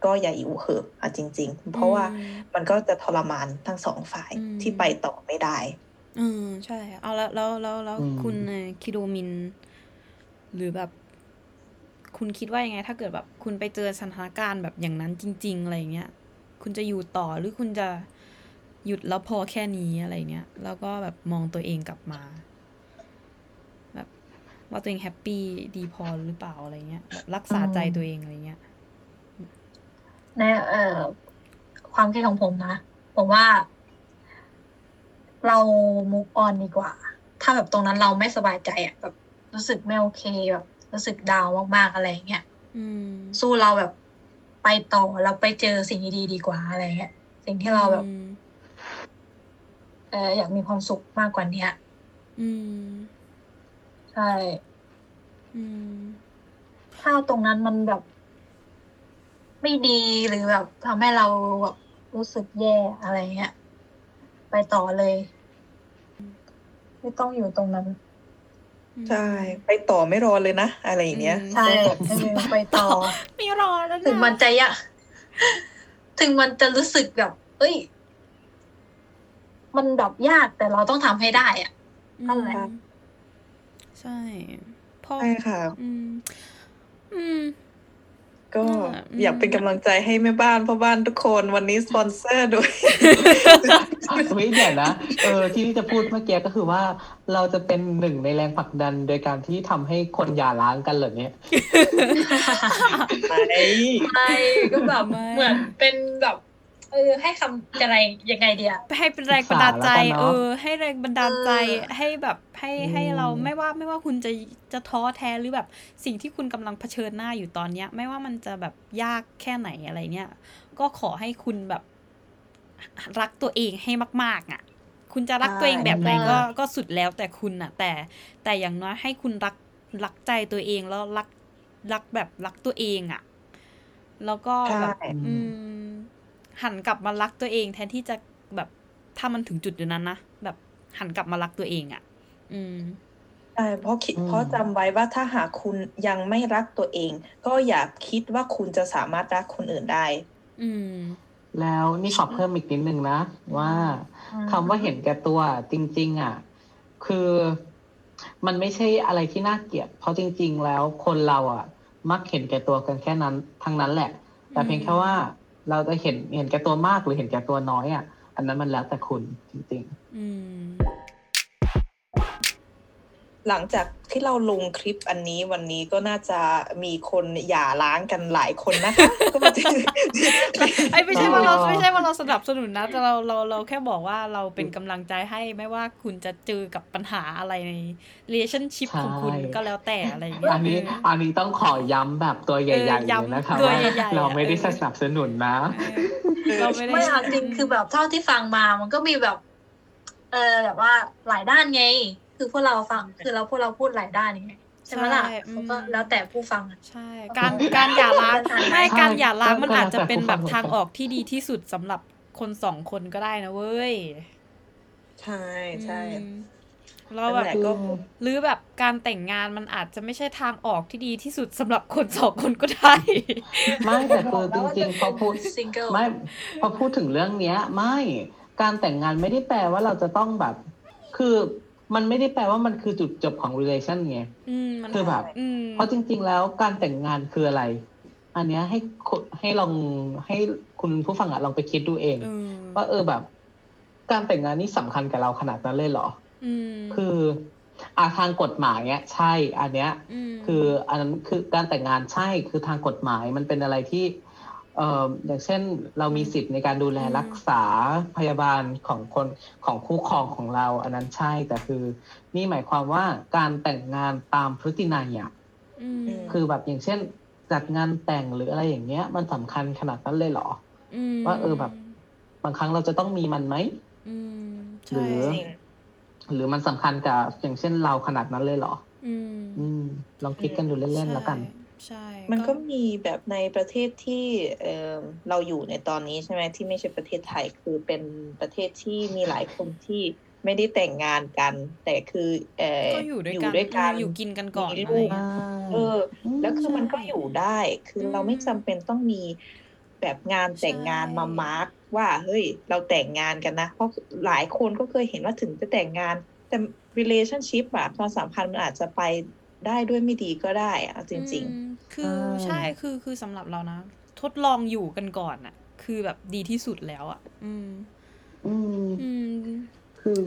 ก็อย่าอยู่เหิบอ่ะจริงๆเพราะว่ามันก็จะทรมานทั้งสองฝ่ายที่ไปต่อไม่ได้ใช่เอาแล้วคุณคิโดมินหรือแบบคุณคิดว่ายังไงถ้าเกิดแบบคุณไปเจอสถานการณ์แบบอย่างนั้นจริงๆอะไรเงี้ยคุณจะอยู่ต่อหรือคุณจะหยุดแล้วพอแค่นี้อะไรเงี้ยแล้วก็แบบมองตัวเองกลับมาแบบว่าตัวเองแฮปปี้ดีพอหรือเปล่าอะไรเงี้ยแบบรักษาใจตัวเองอะไรเงี้ยในความคิดของผมนะผมว่าเรา move on ดีกว่าถ้าแบบตรงนั้นเราไม่สบายใจอ่ะแบบรู้สึกไม่โอเคแบบรู้สึกดาวมากๆอะไรอย่างเงี้ยสู้เราแบบไปต่อเราไปเจอสิ่งดีๆดีกว่าอะไรเงี้ยสิ่งที่เราแบบอยากมีความสุขมากกว่านี้ใช่ถ้าตรงนั้นมันแบบไม่ดีหรือแบบทำให้เราแบบรู้สึกแย่อะไรเงี้ยไปต่อเลยไม่ต้องอยู่ตรงนั้นใช่ไปต่อไม่รอเลยนะอะไรอย่างเงี้ยใช่ไปต่อไม่รอแล้วนะถึงมันใจอะถึงมันจะรู้สึกแบบเอ้ยมันแบบยากแต่เราต้องทำให้ได้อ่ะนั่นแหละใช่พ่อใช่ค่ะก็อยากเป็นกำลังใจให้แม่บ้านพ่อบ้านทุกคนวันนี้สปอนเซอร์ด้วยไม่เดี๋ยวนะที่จะพูดเมื่อกี้ก็คือว่าเราจะเป็นหนึ่งในแรงผลักดันโดยการที่ทำให้คนหย่าร้างกันเหรอเนี่ยไม่ก็แบบเหมือนเป็นแบบให้คำอะไรยังไงเดียวให้เป็นแรงบันดาลใจให้แรงบันดาลใจให้แบบให้เราไม่ว่าคุณจะท้อแท้หรือแบบสิ่งที่คุณกำลังเผชิญหน้าอยู่ตอนเนี้ยไม่ว่ามันจะแบบยากแค่ไหนอะไรเนี้ยก็ขอให้คุณแบบรักตัวเองให้มากๆอ่ะคุณจะรักตัวเองแบบไหนก็สุดแล้วแต่คุณอ่ะแต่อย่างน้อยให้คุณรักใจตัวเองแล้วรักแบบรักตัวเองอ่ะแล้วก็แบบหันกลับมารักตัวเองแทนที่จะแบบถ้ามันถึงจุดนั้นนะแบบหันกลับมารักตัวเองอ่ะใช่เพราะจำไว้ว่าถ้าหากคุณยังไม่รักตัวเองก็อย่าคิดว่าคุณจะสามารถรักคนอื่นได้แล้วนี่ขอเพิ่มอีกนิดนึงนะว่าคำว่าเห็นแก่ตัวจริงๆอ่ะคือมันไม่ใช่อะไรที่น่าเกลียดเพราะจริงๆแล้วคนเราอ่ะมักเห็นแก่ตัวกันแค่นั้นทั้งนั้นแหละแต่เพียงแค่ว่าเราจะเห็นแก่ตัวมากหรือเห็นแก่ตัวน้อยอ่ะอันนั้นมันแล้วแต่คุณจริงๆหลังจากที่เราลงคลิปอันนี้วันนี้ก็น่าจะมีคนหย่าร้างกันหลายคนนะคะก็ไม่ใช่ว่าเราสนับสนุนนะแต่เราแค่บอกว่าเราเป็นกำลังใจให้ไม่ว่าคุณจะเจอกับปัญหาอะไรใน relationship ของคุณก็แล้วแต่อะไรอย่างเงี้ยอันนี้ต้องขอย้ำแบบตัวใหญ่ๆเลยนะคะว่าเราไม่ได้สนับสนุนนะเราไม่ได้ไม่จริงคือแบบเท่าที่ฟังมามันก็มีแบบแบบว่าหลายด้านไงคือพวกเราฟังคือเราพวกเราพูดหลายด้านไงใช่ไหมล่ะก็แล้วแต่ผู้ฟังใช่การหย่าร้างไม่การหย่าร้างมันอาจจะเป็นแบบทางออกที่ดีที่สุดสำหรับคนสองคนก็ได้นะเว้ยใช่ใช่เราแบบหรือแบบการแต่งงานมันอาจจะไม่ใช่ทางออกที่ดีที่สุดสำหรับคนสองคนก็ได้ไม่แต่คือจริงๆพอพูดถึงเรื่องเนี้ยไม่การแต่งงานไม่ได้แปลว่าเราจะต้องแบบคือ มันไม่ได้แปลว่ามันคือจุดจบของ relation ไงคือแบบเพราะจริงๆแล้วการแต่งงานคืออะไรอันเนี้ยให้ลองให้คุณผู้ฟังอะลองไปคิดดูเองว่าแบบการแต่งงานนี่สำคัญกับเราขนาดนั้นเลยเหรอคือทางกฎหมายเนี้ยใช่อันเนี้ยคืออันนั้นคือการแต่งงานใช่คือทางกฎหมายมันเป็นอะไรที่อย่างเช่นเรามีสิทธิ์ในการดูแลรักษาพยาบาลของคนของคู่ครองของเราอันนั้นใช่แต่คือนี่หมายความว่าการแต่งงานตามพฤตินัยอ่ะคือแบบอย่างเช่นจัดงานแต่งหรืออะไรอย่างเงี้ยมันสำคัญขนาดนั้นเลยเหรอว่าแบบบางครั้งเราจะต้องมีมันไหมหรือมันสำคัญกับอย่างเช่นเราขนาดนั้นเลยเหรอลองคิดกันดูเล่นๆแล้วกันใช่มันก็มีแบบในประเทศที่เราอยู่ในตอนนี้ใช่ไหมที่ไม่ใช่ประเทศไทยคือเป็นประเทศที่มีหลายคนที่ไม่ได้แต่งงานกันแต่คือก็อยู่ด้วยกันอยู่กินกันก่อนมีลูกแล้วคือมันก็อยู่ได้คือเราไม่จำเป็นต้องมีแบบงานแต่งงานมามาร์กว่าเฮ้ยเราแต่งงานกันนะเพราะหลายคนก็เคยเห็นว่าถึงจะแต่งงานแต่ relationship อะความสัมพันธ์มันอาจจะไปได้ด้วยไม่ดีก็ได้อะจริงๆคือใช่คือสำหรับเรานะทดลองอยู่กันก่อนอะคือแบบดีที่สุดแล้วอะคือ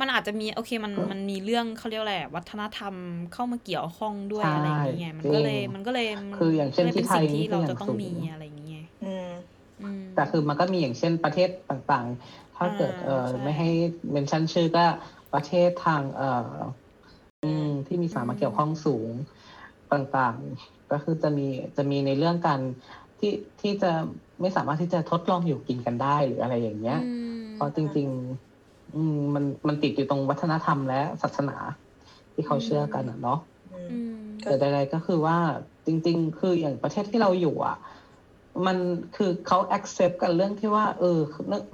มันอาจจะมีโอเคมันมีเรื่องเขาเรียกอะไรวัฒนธรรมเข้ามาเกี่ยวข้องด้วยอะไรอย่างเงี้ยมันก็เลยคืออย่างเช่นที่ไทยที่เราจะต้องมีอะไรอย่างเงี้ยแต่คือมันก็มีอย่างเช่นประเทศต่างๆถ้าเกิดไม่ให้เมนชั่นชื่อก็ประเทศทางที่มีสารมาเกี่ยวข้องสูงต่างๆก็คือจะมีในเรื่องการที่จะไม่สามารถที่จะทดลองอยู่กินกันได้หรืออะไรอย่างเงี้ยเพราะจริงๆมันติดอยู่ตรงวัฒนธรรมและศาสนาที่เขาเชื่อกันเนาะแต่ใดๆก็คือว่าจริงๆคืออย่างประเทศที่เราอยู่อ่ะมันคือเขา accept กันเรื่องที่ว่า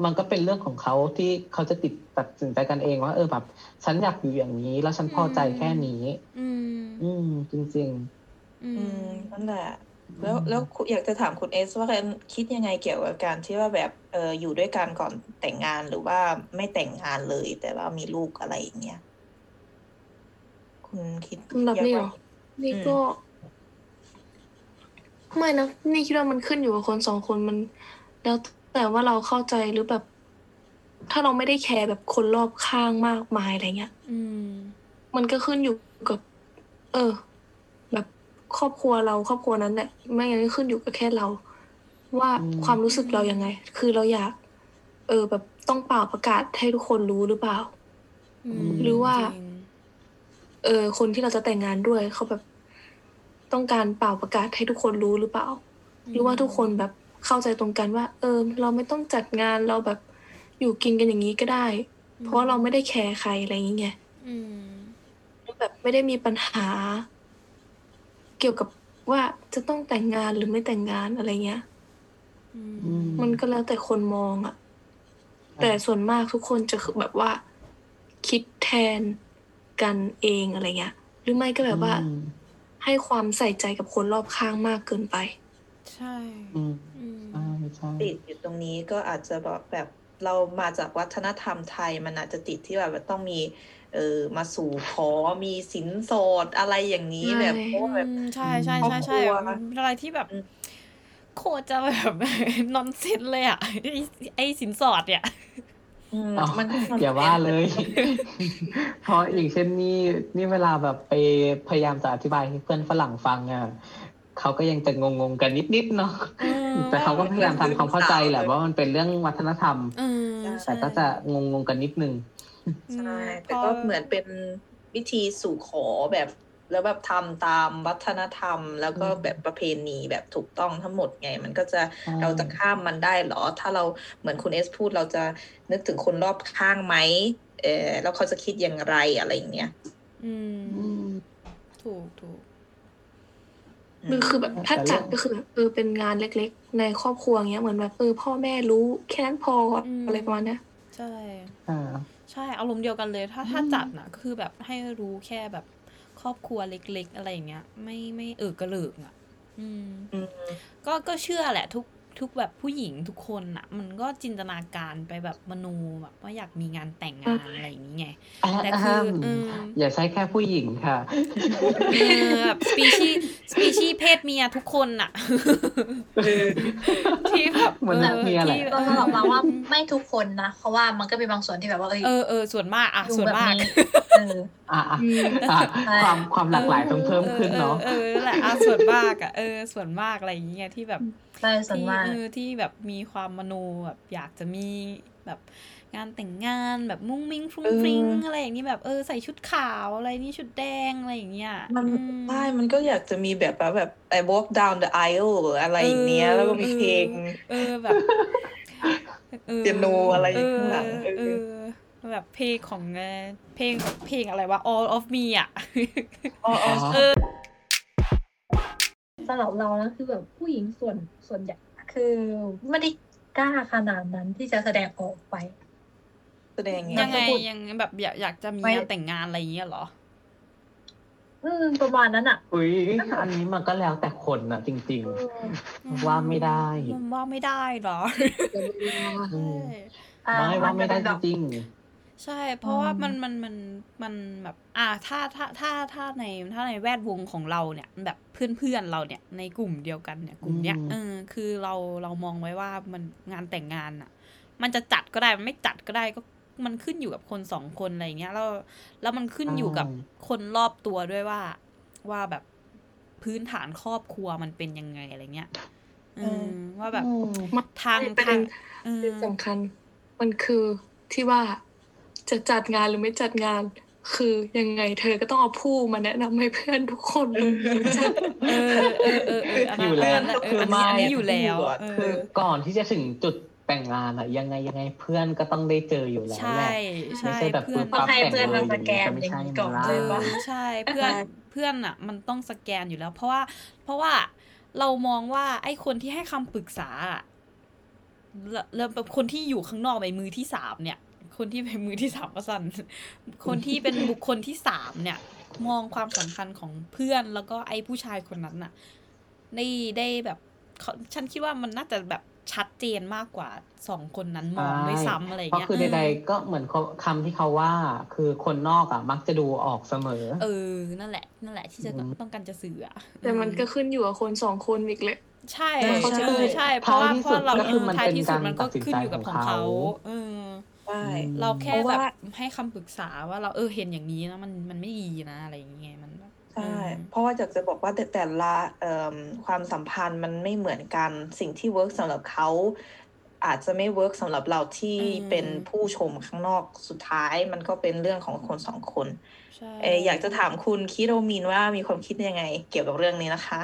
มันก็เป็นเรื่องของเขาที่เขาจะตัดสินใจกันเองว่าแบบฉันอยากอยู่อย่างนี้แล้วฉันพอใจแค่นี้จริงๆนั่นแหละแล้วอยากจะถามคุณเอสว่าคิดยังไงเกี่ยวกับการที่ว่าแบบอยู่ด้วยกันก่อนแต่งงานหรือว่าไม่แต่งงานเลยแต่ว่ามีลูกอะไรอย่างเงี้ยคุณคิดแบบนี้เหรอนี่ก็ไม่นะนี่คิดว่ามันขึ้นอยู่กับคนสองคนมันแล้วแต่ว่าเราเข้าใจหรือแบบถ้าเราไม่ได้แคร์แบบคนรอบข้างมากมายอะไรเงี้ยมันก็ขึ้นอยู่กับแบบครอบครัวเราครอบครัวนั้นแหละไม่งั้นก็ขึ้นอยู่กับแค่เราว่าความรู้สึกเรายังไงคือเราอยากแบบต้องเป่าประกาศให้ทุกคนรู้หรือเปล่าหรือว่าคนที่เราจะแต่งงานด้วยเขาแบบต้องการเป่าประกาศให้ทุกคนรู้หรือเปล่าหรือว่าทุกคนแบบเข้าใจตรงกันว่าเราไม่ต้องจัดงานเราแบบอยู่กินกันอย่างนี้ก็ได้เพราะเราไม่ได้แคร์ใครอะไรอย่างเงี้ยแบบไม่ได้มีปัญหาเกี่ยวกับว่าจะต้องแต่งงานหรือไม่แต่งงานอะไรเงี้ยมันก็แล้วแต่คนมองอะแต่ส่วนมากทุกคนจะคือแบบว่าคิดแทนกันเองอะไรเงี้ยหรือไม่ก็แบบว่าให้ความใส่ใจกับคนรอบข้างมากเกินไปใช่ติดอยู่ตรงนี้ก็อาจจะแบบเรามาจากวัฒนธรรมไทยมันอาจจะติดที่แบบต้องมีมาสู่ขอมีสินสอดอะไรอย่างนี้แบบโคตรแบบใช่ใช่ใช่ใช่อะไรที่แบบโคตรจะแบบนอนเซ็นเลยอ่ะไอสินสอดเนี่ยมันอย่าว่าเลยเพราะอย่างเช่นนี่เวลาแบบไปพยายามจะอธิบายให้เพื่อนฝรั่งฟังอ่ะเขาก็ยังจะงงๆกันนิดๆเนาะแต่เขาก็พยายามทำความเข้าใจแหละว่ามันเป็นเรื่องวัฒนธรรมแต่ก็จะงงๆกันนิดนึงใช่แต่ก็เหมือนเป็นวิธีสู่ขอแบบแล้วแบบทำตามวัฒนธรรมแล้วก็แบบประเพณีแบบถูกต้องทั้งหมดไงมันก็จะเราจะข้ามมันได้หรอถ้าเราเหมือนคุณเอสพูดเราจะนึกถึงคนรอบข้างไหมแล้วเขาจะคิดอย่างไรอะไรอย่างเงี้ยถูกมันคือแบบถ้าจัดก็คือเป็นงานเล็กๆในครอบครัวเงี้ยเหมือนแบบพ่อแม่รู้แค่นั้นพออะไรประมาณนี้ใช่ใช่อารมณ์เดียวกันเลยถ้าจัดนะคือแบบให้รู้แค่แบบครอบครัวเล็กๆอะไรอย่างเงี้ยไม่กระเลิกอ่ะก็เชื่อแหละทุก ทุกแบบผู้หญิงทุกคนอ่ะมันก็จินตนาการไปแบบมโนแบบว่าอยากมีงานแต่งงานอะไรอย่างเงี้ยแต่คืออย่าใช้แค่ผู้หญิงค่ะแบบสปีชีส์เพศเมียทุกคนอ่ะที่แบบเหมือนที่เราบอกว่าไม่ทุกคนนะเพราะว่ามันก็มีบางส่วนที่แบบว่าเออส่วนมากอ่ะส่วนมากความหลากหลายต้องเพิ่มขึ้นเนาะแหละส่วนมากอ่ะส่วนมากอะไรอย่างเงี้ยที่แบบที่แบบมีความมโนแบบอยากจะมีแบบงานแต่งงานแบบมุ้งมิ้งฟรุ้งฟริ้งอะไรอย่างนี้แบบใส่ชุดขาวอะไรนี่ชุดแดงอะไรอย่างเงี้ยมันใช่มันก็อยากจะมีแบบว่าแบบ I walk down the aisle อะไรอย่างเงี้ยแล้วก็มีเพลงแบบเปียโนอะไรข้างหลังแบบเพลงอะไรวะ All of Me อ่ะสำหรับเรานะคือแบบผู้หญิงส่วนใหญ่คือไม่ได้กล้าขนาดนั้นที่จะแสดงออกไปแสดงยังไงยังแบบอยากจะมีงานแต่งงานอะไรอย่างเงี้ยหรอประมาณนั้นอ่ะอุ้ยอันนี้มันก็แล้วแต่คนนะจริงๆว่าไม่ได้ว่าไม่ได้หรอไม่ว่าไม่ได้จริงใช่เพราะว่ามันแบบถ้าในแวดวงของเราเนี่ยแบบเพื่อนเราเนี่ยในกลุ่มเดียวกันเนี่ยกลุ่มเนี้ยคือเรามองไว้ว่ามันงานแต่งงานอ่ะมันจะจัดก็ได้มันไม่จัดก็ได้ก็มันขึ้นอยู่กับคนสองคนอะไรอย่างเงี้ยแล้วมันขึ้นอยู่กับคนรอบตัวด้วยว่าแบบพื้นฐานครอบครัวมันเป็นยังไงอะไรเงี้ยว่าแบบทางสำคัญมันคือที่ว่าจะจัดงานหรือไม่จัดงานคือยังไงเธอก็ต้องเอาผู้มาแนะนำให้เพื่อนทุกคนรู้จักอยู่แล้วคือมาอยู่แล้วก่อนที่จะถึงจุดแต่งงานอะยังไงเพื่อนก็ต้องได้เจออยู่แล้วแหละไม่ใช่แบบเพื่อนต้องให้เพื่อนมาสแกนอย่างนี้ก่อนเลยว่าใช่เพื่อนอะมันต้องสแกนอยู่แล้วเพราะว่าเรามองว่าไอ้คนที่ให้คำปรึกษาแล้วแบบคนที่อยู่ข้างนอกไปมือที่สามเนี่ยคนที่เป็นมือที่สามประสันคนที่เป็นบุคคลที่สามเนี่ยมองความสำคัญของเพื่อนแล้วก็ไอ้ผู้ชายคนนั้นน่ะได้แบบฉันคิดว่ามันน่าจะแบบชัดเจนมากกว่าสองคนนั้นมองด้วยซ้ำอะไรเงี้ยเพราะคือใดๆก็เหมือนคำที่เขาว่าคือคนนอกอ่ะมักจะดูออกเสมอนั่นแหละที่จะต้องการจะสื่ออ่ะแต่มันก็ขึ้นอยู่กับคนสองคนอีกแหละใช่ใช่เพราะว่าเราท้ายที่สุดมันก็ขึ้นอยู่กับของเขาเราแค่แบบให้คำปรึกษาว่าเราเห็นอย่างนี้นะมันไม่ดีนะอะไรอย่างเงี้ยมันใช่เพราะว่าอยากจะบอกว่าแต่ละความสัมพันธ์มันไม่เหมือนกันสิ่งที่เวิร์กสำหรับเขาอาจจะไม่เวิร์กสำหรับเราที่เป็นผู้ชมข้างนอกสุดท้ายมันก็เป็นเรื่องของคนสองคนอยากจะถามคุณคิโรมินว่ามีความคิดยังไงเกี่ยวกับเรื่องนี้นะคะ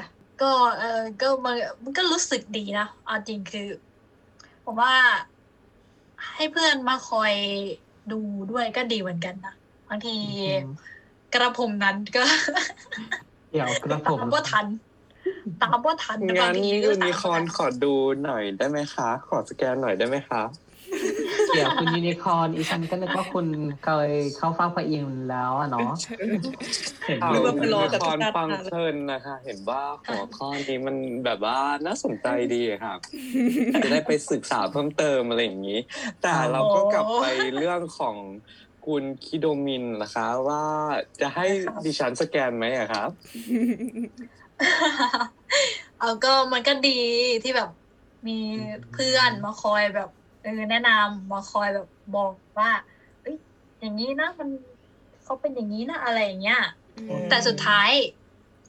ก็มันก็รู้สึกดีนะเอาจริงคือผมว่าให้เพื่อนมาคอยดูด้วยก็ดีเหมือนกันนะบางทีกระผมนั้นก็เดี๋ยวกระผมตามว่าทันงานนี้ยูนิคอร์นขอดูหน่อยได้ไหมคะขอสแกนหน่อยได้ไหมคะเดี๋ยวคุณยูนิคอร์นอีฉันก็นึกว่าคุณเคยเข้าฟังพระอินทร์แล้วอ่ะเนาะเห็นว่าเป็นยูนิคอร์นฟังเพลินนะคะเห็นว่าหัวข้อนี้มันแบบว่าน่าสนใจดีค่ะจะได้ไปศึกษาเพิ่มเติมอะไรอย่างนี้แต่เราก็กลับไปเรื่องของคุณคิโดมินนะคะว่าจะให้ดิฉันสแกนไหมอะครับเอาก็มันก็ดีที่แบบมีเพื่อนมาคอยแบบแนะนำมาคอยแบบบอกว่าเอ้ยอย่างนี้นะมันเขาเป็นอย่างนี้นะอะไรอย่างเงี้ยแต่สุดท้าย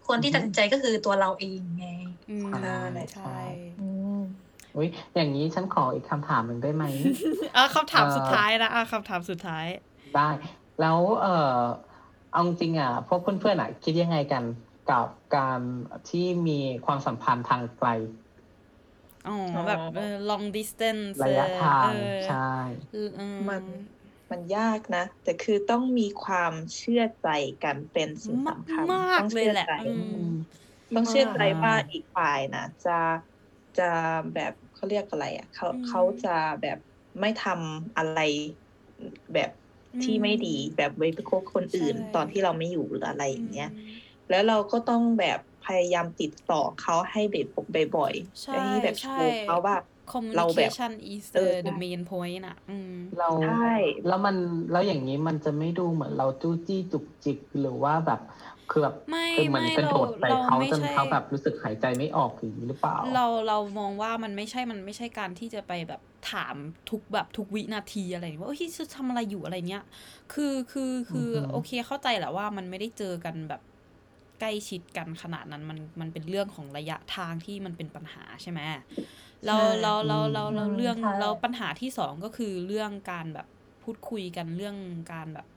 คนที่ตัดสินใจก็คือตัวเราเองไงใช่อุ้ยอย่างนี้ฉันขออีกคำถามหนึ่งได้ไหมคำถามสุดท้ายนะคำถามสุดท้ายได้แล้วเอาจริงอ่ะพวกเพื่อนๆอ่ะคิดยังไงกันกับการที่มีความสัมพันธ์ทางไกลแบบlong distance ระยะทางใช่มันยากนะแต่คือต้องมีความเชื่อใจกันเป็นสิ่งสำคัญต้องเชื่อใจว่าอีกฝ่ายนะจะแบบเขาเรียกอะไรอ่ะเขาจะแบบไม่ทำอะไรแบบที่ไม่ดีแบบไปโกงคนอื่นตอนที่เราไม่อยู่หรืออะไรอย่างเงี้ยแล้วเราก็ต้องแบบ พยายามติดต่อเขาให้บ่อยๆให้แบบโชว์เขาว่าเราแบบ communication is the main point น่ะเราใช่แล้วมันแล้วอย่างนี้มันจะไม่ดูเหมือนเราจู้จี้จุกจิกหรือว่าแบบคือแบบเหมือนกระโดดใส่เขาจนเขาแบบรู้สึกหายใจไม่ออกอย่างนี้หรือเปล่าเรามองว่ามันไม่ใช่การที่จะไปแบบถามทุกแบบทุกวินาทีอะไรว่าเอ้ยทำอะไรอยู่อะไรเนี้ยคือโอเคเข้าใจแหละว่ามันไม่ได้เจอกันแบบใกล้ชิดกันขนาดนั้นมันเป็นเรื่องของระยะทางที่มันเป็นปัญหาใช่ไหมเราเรื่องเราปัญหาที่สองก็คือเรื่องการแบบพูดคุยกันเรื่องการแบบ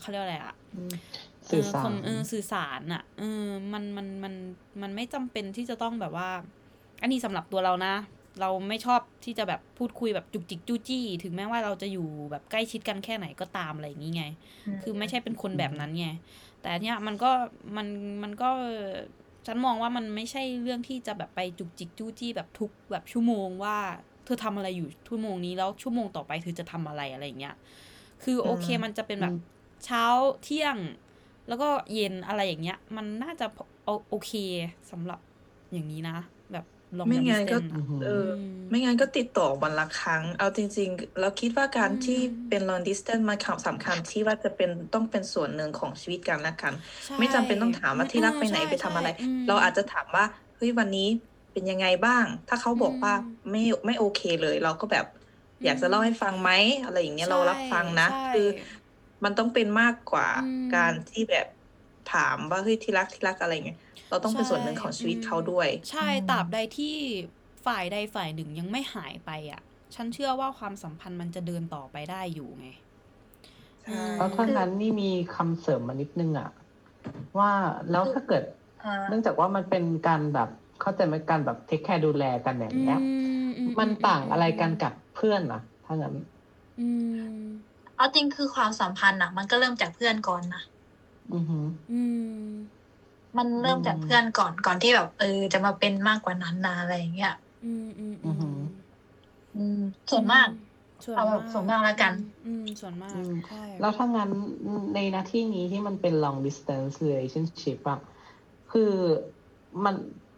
เขาเรียกอะไรอ่ะสื่อสารอ่ะมันไม่จำเป็นที่จะต้องแบบว่าอันนี้สำหรับตัวเรานะเราไม่ชอบที่จะแบบพูดคุยแบบจุกจิกจู้จี้ถึงแม้ว่าเราจะอยู่แบบใกล้ชิดกันแค่ไหนก็ตามอะไรอย่างงี้ไงคือไม่ใช่เป็นคนแบบนั้นไงแต่เนี้ยมันก็ฉันมองว่ามันไม่ใช่เรื่องที่จะแบบไปจุกจิกจู้จี้แบบทุกแบบชั่วโมงว่าเธอทำอะไรอยู่ชั่วโมงนี้แล้วชั่วโมงต่อไปเธอจะทำอะไรอะไรอย่างเงี้ยคือโอเคมันจะเป็นแบบเช้าเที่ยงแล้วก็เย็นอะไรอย่างเงี้ยมันน่าจะโอเคสำหรับอย่างนี้นะแบบไม่งั้นก็ติดต่อวันละครั้งเอาจริงๆเราคิดว่าการที่เป็น long distance มันสำคัญที่ว่าจะเป็นต้องเป็นส่วนหนึ่งของชีวิตกันละกันไม่จำเป็นต้องถามว่าที่รักไปไหนไปทำอะไรเราอาจจะถามว่าเฮ้ยวันนี้เป็นยังไงบ้างถ้าเขาบอกว่าไม่โอเคเลยเราก็แบบอยากจะเล่าให้ฟังไหมอะไรอย่างเงี้ยเรารับฟังนะคือมันต้องเป็นมากกว่าการที่แบบถามว่าเฮ้ยที่รักอะไรเงี้ยเราต้องเป็นส่วนหนึ่งของชีวิตเขาด้วยใช่ตราบใดที่ฝ่ายใดฝ่ายหนึ่งยังไม่หายไปอ่ะฉันเชื่อว่าความสัมพันธ์มันจะเดินต่อไปได้อยู่ไงแล้วเพราะนั้นนี่มีคำเสริมมานิดนึงอ่ะว่าแล้วถ้าเกิดเนื่องจากว่ามันเป็นการแบบเข้าใจมั้ยการแบบเทคแคร์ดูแลกันอย่างเงี้ยมันต่างอะไรกันกับเพื่อนอ่ะถ้างั้นเอาจริงคือความสัมพันธ์อ่ะมันก็เริ่มจากเพื่อนก่อนนะมันเริ่มจากเพื่อนก่อนที่แบบจะมาเป็นมากกว่านั้นนะอะไรอย่างเงี้ยส่วนมากแล้วกันส่วนมากใช่แล้วถ้างั้นในหน้าที่นี้ที่มันเป็น long distance relationship อ่ะคือมัน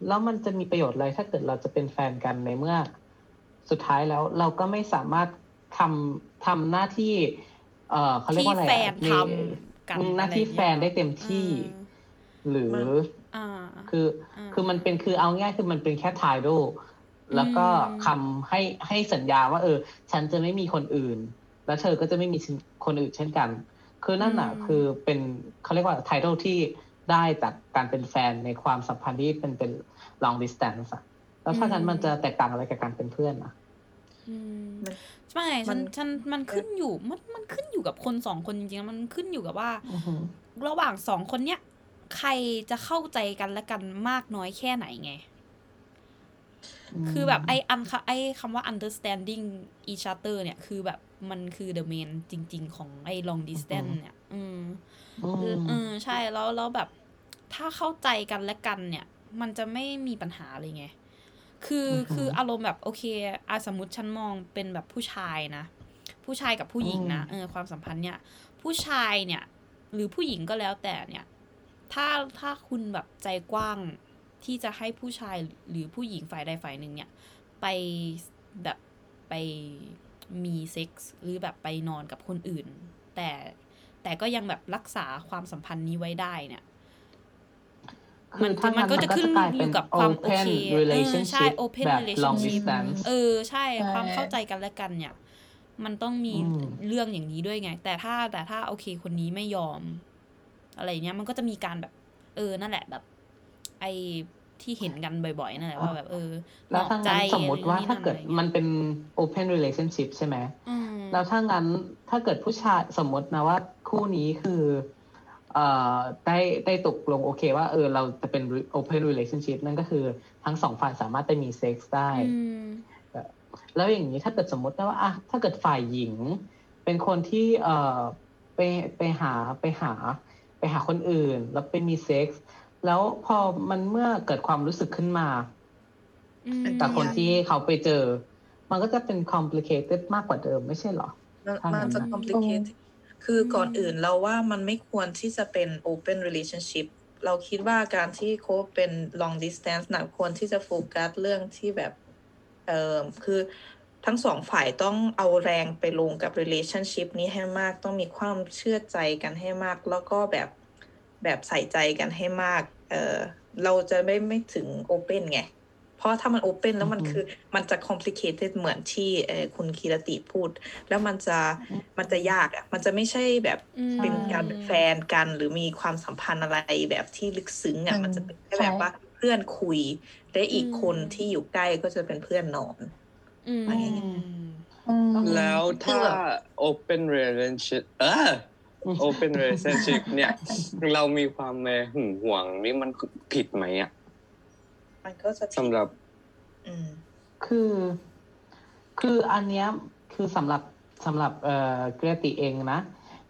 แล้วมันจะมีประโยชน์อะไรถ้าเกิดเราจะเป็นแฟนกันในเมื่อสุดท้ายแล้วเราก็ไม่สามารถทำหน้าที่เขาเรียกว่าอะไรที่แฟนทำหน้าที่แฟนได้เต็มที่หรือคือมันเป็นคือเอาง่ายคือมันเป็นแค่ไทโร่แล้วก็คำให้สัญญาว่าฉันจะไม่มีคนอื่นและเธอก็จะไม่มีคนอื่นเช่นกันคือนั่นน่ะคือเป็นเขาเรียกว่าไทโร่ที่ได้จากการเป็นแฟนในความสัมพันธ์ที่เป็นlong distance แล้วถ้างั้นมันจะแตกต่างอะไรกับการเป็นเพื่อนนะไม่ฉันมันขึ้นอยู่มันขึ้นอยู่กับคน2คนจริงๆมันขึ้นอยู่กับว่าระหว่าง2คนเนี้ยใครจะเข้าใจกันและกันมากน้อยแค่ไหนไงคือแบบไอ้คำว่า understanding each other เนี่ยคือแบบมันคือ the main จริงๆของไอ้ long distance เนี่ยใช่แล้วแบบถ้าเข้าใจกันและกันเนี่ยมันจะไม่มีปัญหาเลยไงคืออารมณ์แบบโอเคสมมุติฉันมองเป็นแบบผู้ชายนะผู้ชายกับผู้หญิงนะความสัมพันธ์เนี่ยผู้ชายเนี่ยหรือผู้หญิงก็แล้วแต่เนี่ยถ้าคุณแบบใจกว้างที่จะให้ผู้ชายหรือผู้หญิงฝ่ายใดฝ่ายหนึ่งเนี่ยไปแบบไปมีเซ็กส์หรือแบบไปนอนกับคนอื่นแต่ก็ยังแบบรักษาความสัมพันธ์นี้ไว้ได้เนี่ยมันก็จะขึ้นอยู่กับความโอเคใช่ open relationship ใช่ความเข้าใจกันและกันเนี่ยมันต้องมีเรื่องอย่างนี้ด้วยไงแต่ถ้าโอเคคนนี้ไม่ยอมอะไรเนี้ยมันก็จะมีการแบบนั่นแหละแบบไอ้ที่เห็นกันบ่อยๆนั่นแหละว่าแบบแล้วถ้างั้นสมมติว่าถ้าเกิดมันเป็น open relationship ใช่ไหมแล้วถ้างั้นถ้าเกิดผู้ชายสมมตินะว่าคู่นี้คือได้ตกลงโอเคว่าเราจะเป็น open relationship นั่นก็คือทั้งสองฝ่ายสามารถไปมีเซ็กส์ได้แล้วอย่างนี้ถ้าเกิดสมมติว่าถ้าเกิดฝ่ายหญิงเป็นคนที่ไปหาคนอื่นแล้วไปมีเซ็กส์แล้วพอมันเมื่อเกิดความรู้สึกขึ้นมาแต่คนที่เขาไปเจอมันก็จะเป็น complicated มากกว่าเดิมไม่ใช่หรอมันจะ complicated คือก่อนอื่นเราว่ามันไม่ควรที่จะเป็น open relationship เราคิดว่าการที่โค้ชเป็น long distance หนักควรที่จะโฟกัสเรื่องที่แบบคือทั้งสองฝ่ายต้องเอาแรงไปลงกับ relationship นี้ให้มากต้องมีความเชื่อใจกันให้มากแล้วก็แบบใส่ใจกันให้มากเราจะไม่ถึง open ไงเพราะถ้ามัน open แล้วมันคือมันจะ complicated เหมือนที่คุณคีรติพูดแล้วมันจะยากอ่ะมันจะไม่ใช่แบบเป็นการเป็นแฟนกันหรือมีความสัมพันธ์อะไรแบบที่ลึกซึ้งอ่ะมันจะเป็นแค่แบบว่าเพื่อนคุยและอีกคนที่อยู่ใกล้ก็จะเป็นเพื่อนนอนแล้วถ้า open relationship open relationship เนี่ยเรามีความหึงหวงนี่มันผิดไหมอ่ะมันก็จะสำหรับคืออันเนี้ยคือสำหรับเกรติเองนะ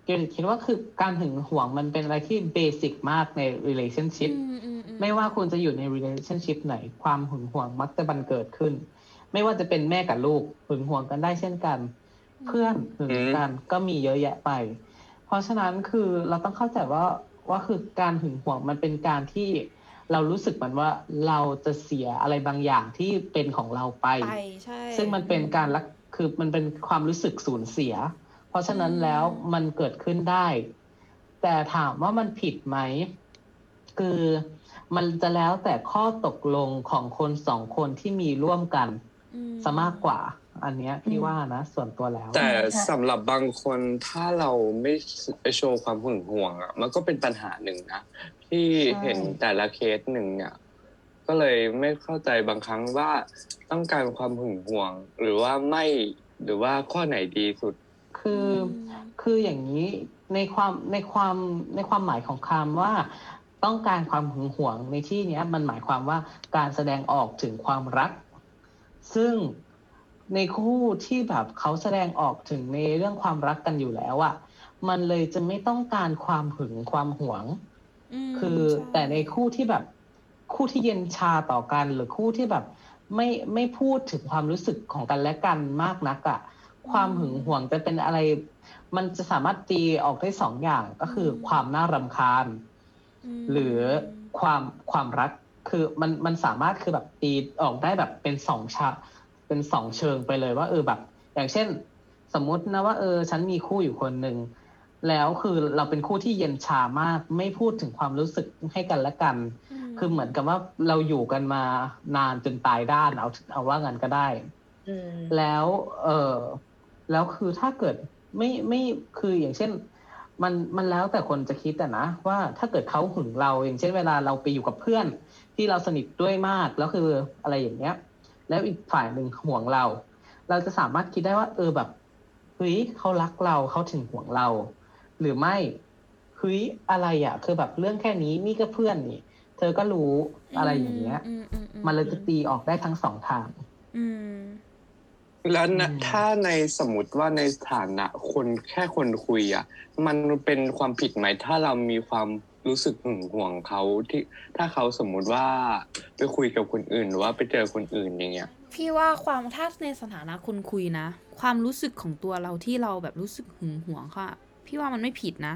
เกรติคิดว่าคือการหึงหวงมันเป็นอะไรที่เบสิกมากใน relationship ไม่ว่าคุณจะอยู่ใน relationship ไหนความหึงหวงมักจะบังเกิดขึ้นไม่ว่าจะเป็นแม่กับลูกหึงหวงกันได้เช่นกันเพื่อนหึงกันก็มีเยอะแยะไปเพราะฉะนั้นคือเราต้องเข้าใจว่าคือการหึงหวงมันเป็นการที่เรารู้สึกเหมือนว่าเราจะเสียอะไรบางอย่างที่เป็นของเราไปซึ่งมันเป็นการคือมันเป็นความรู้สึกสูญเสียเพราะฉะนั้นแล้วมันเกิดขึ้นได้แต่ถามว่ามันผิดไหมคือมันจะแล้วแต่ข้อตกลงของคนสองคนที่มีร่วมกันซะมากกว่าอันเนี้ยพี่ว่านะส่วนตัวแล้วแต่สำหรับบางคนถ้าเราไม่โชว์ความหึงหวงอ่ะมันก็เป็นปัญหาหนึ่งนะที่เห็นแต่ละเคสหนึ่งเนี่ยก็เลยไม่เข้าใจบางครั้งว่าต้องการความหึงหวงหรือว่าไม่หรือว่าข้อไหนดีสุดคืออย่างนี้ในความหมายของคำว่าต้องการความหึงหวงในที่นี้มันหมายความว่าการแสดงออกถึงความรักซึ่งในคู่ที่แบบเขาแสดงออกถึงในเรื่องความรักกันอยู่แล้วอ่ะมันเลยจะไม่ต้องการความหึงความหวงคือแต่ในคู่ที่แบบคู่ที่เย็นชาต่อกันหรือคู่ที่แบบไม่พูดถึงความรู้สึกของกันและกันมากนักอ่ะความหึงหวงจะเป็นอะไรมันจะสามารถตีออกได้สองอย่างก็คือความน่ารำคาญหรือความรักคือมันสามารถคือแบบตีออกได้แบบเป็นสองเชิงไปเลยว่าแบบอย่างเช่นสมมตินะว่าฉันมีคู่อยู่คนหนึ่งแล้วคือเราเป็นคู่ที่เย็นชามากไม่พูดถึงความรู้สึกให้กันและกันคือเหมือนกับว่าเราอยู่กันมานานจนตายด้านเอาว่างั้นก็ได้แล้วแล้วคือถ้าเกิดไม่คืออย่างเช่นมันแล้วแต่คนจะคิดอะนะว่าถ้าเกิดเขาหึงเราอย่างเช่นเวลาเราไปอยู่กับเพื่อนที่เราสนิทด้วยมากแล้วคืออะไรอย่างเงี้ยแล้วอีกฝ่ายหนึ่งห่วงเราจะสามารถคิดได้ว่าแบบเฮ้ยเขารักเราเขาถึงห่วงเราหรือไม่เฮ้ยอะไรอ่ะคือแบบเรื่องแค่นี้นี่ก็เพื่อนนี่เธอก็รู้อะไรอย่างเงี้ยมันเลยจะตีออกได้ทั้งสองทางแล้วถ้าในสมมติว่าในฐานะคนแค่คนคุยอ่ะมันเป็นความผิดไหมถ้าเรามีความรู้สึกหึงหวงเขาที่ถ้าเขาสมมติว่าไปคุยกับคนอื่นหรือว่าไปเจอคนอื่นอย่างเงี้ยพี่ว่าความถ้าในสถานะคนคุยนะความรู้สึกของตัวเราที่เราแบบรู้สึกหึงหวงค่ะพี่ว่ามันไม่ผิดนะ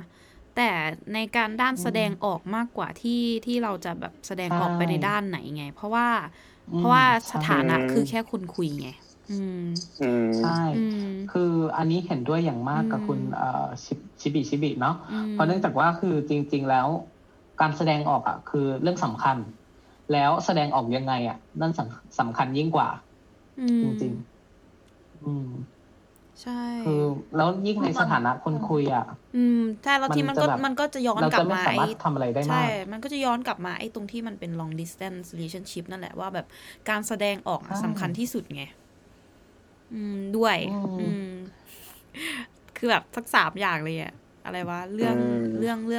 แต่ในการด้านแสดงออกมากกว่าที่เราจะแบบแสดงออกไปในด้านไหนไงเพราะว่าสถานะคือแค่คนคุยไงใช่คืออันนี้เห็นด้วยอย่างมากกับคุณชิบิเนาะเพราะเนื่องจากว่าคือจริงๆแล้วการแสดงออกอ่ะคือเรื่องสำคัญแล้วแสดงออกยังไงอ่ะนั่นสำคัญยิ่งกว่าจริงๆใช่คือแล้วยิ่งในสถานะคนคุยอ่ะใช่แล้วที่มันก็จะย้อนกลับมาไอ้ทำอะไรได้มากใช่มันก็จะย้อนกลับมาไอ้ตรงที่มันเป็น long distance relationship นั่นแหละว่าแบบการแสดงออกสำคัญที่สุดไงด้วยคือแบบสักสามอย่างเลยอะอะไรวะเรื่อ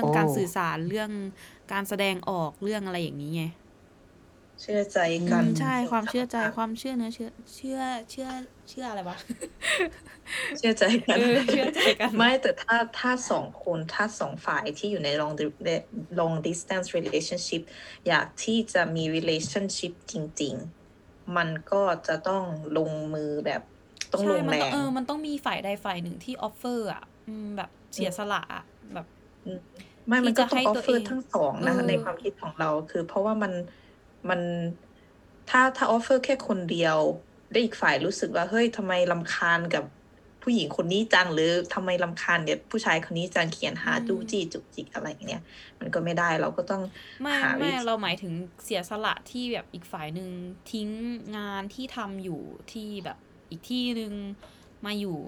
งการสื่อสารเรื่องการแสดงออกเรื่องอะไรอย่างนี้ไงเชื่อใจกันใช่ความเชื่อใจความเชื่อเนื้อเชื่ออะไรวะเชื่อใจกันเชื่อใจกันไม่แต่ถ้าสองคนถ้าสองฝ่ายที่อยู่ใน long distance relationship อยากที่จะมี relationship จริงๆมันก็จะต้องลงมือแบบต้องลงแรงมันต้องมีฝ่ายใดฝ่ายหนึ่งที่ออฟเฟอร์อ่ะแบบเสียสละอ่ะแบบ ไม่ที่มันก็จะต้องให้ออฟตัวเฟอเอร์ง ทั้งสองเอนะในอ ความคิดของเราคือ เพราะว่ามันถ้าออฟเฟอร์แค่คนเดียวได้วอีกฝ่ายรู้สึกว่าเฮ้ยทำไมรำคาญกับผู้หญิงคนนี้จังหรือทำไมรำคาญเนี่ยผู้ชายคนนี้จังเขียนอืหาจู้ม จี้จุกจิกอะไรอย่างเงี้ยมันก็ไม่ได้เราก็ต้องไม่หาไม่วิธีเราหมายถึงเสียสละที่แบบอีกฝ่ายหนึ่งทิ้งงานที่ทำอยู่ที่แบบอีกที่หนึ่งมาอยู่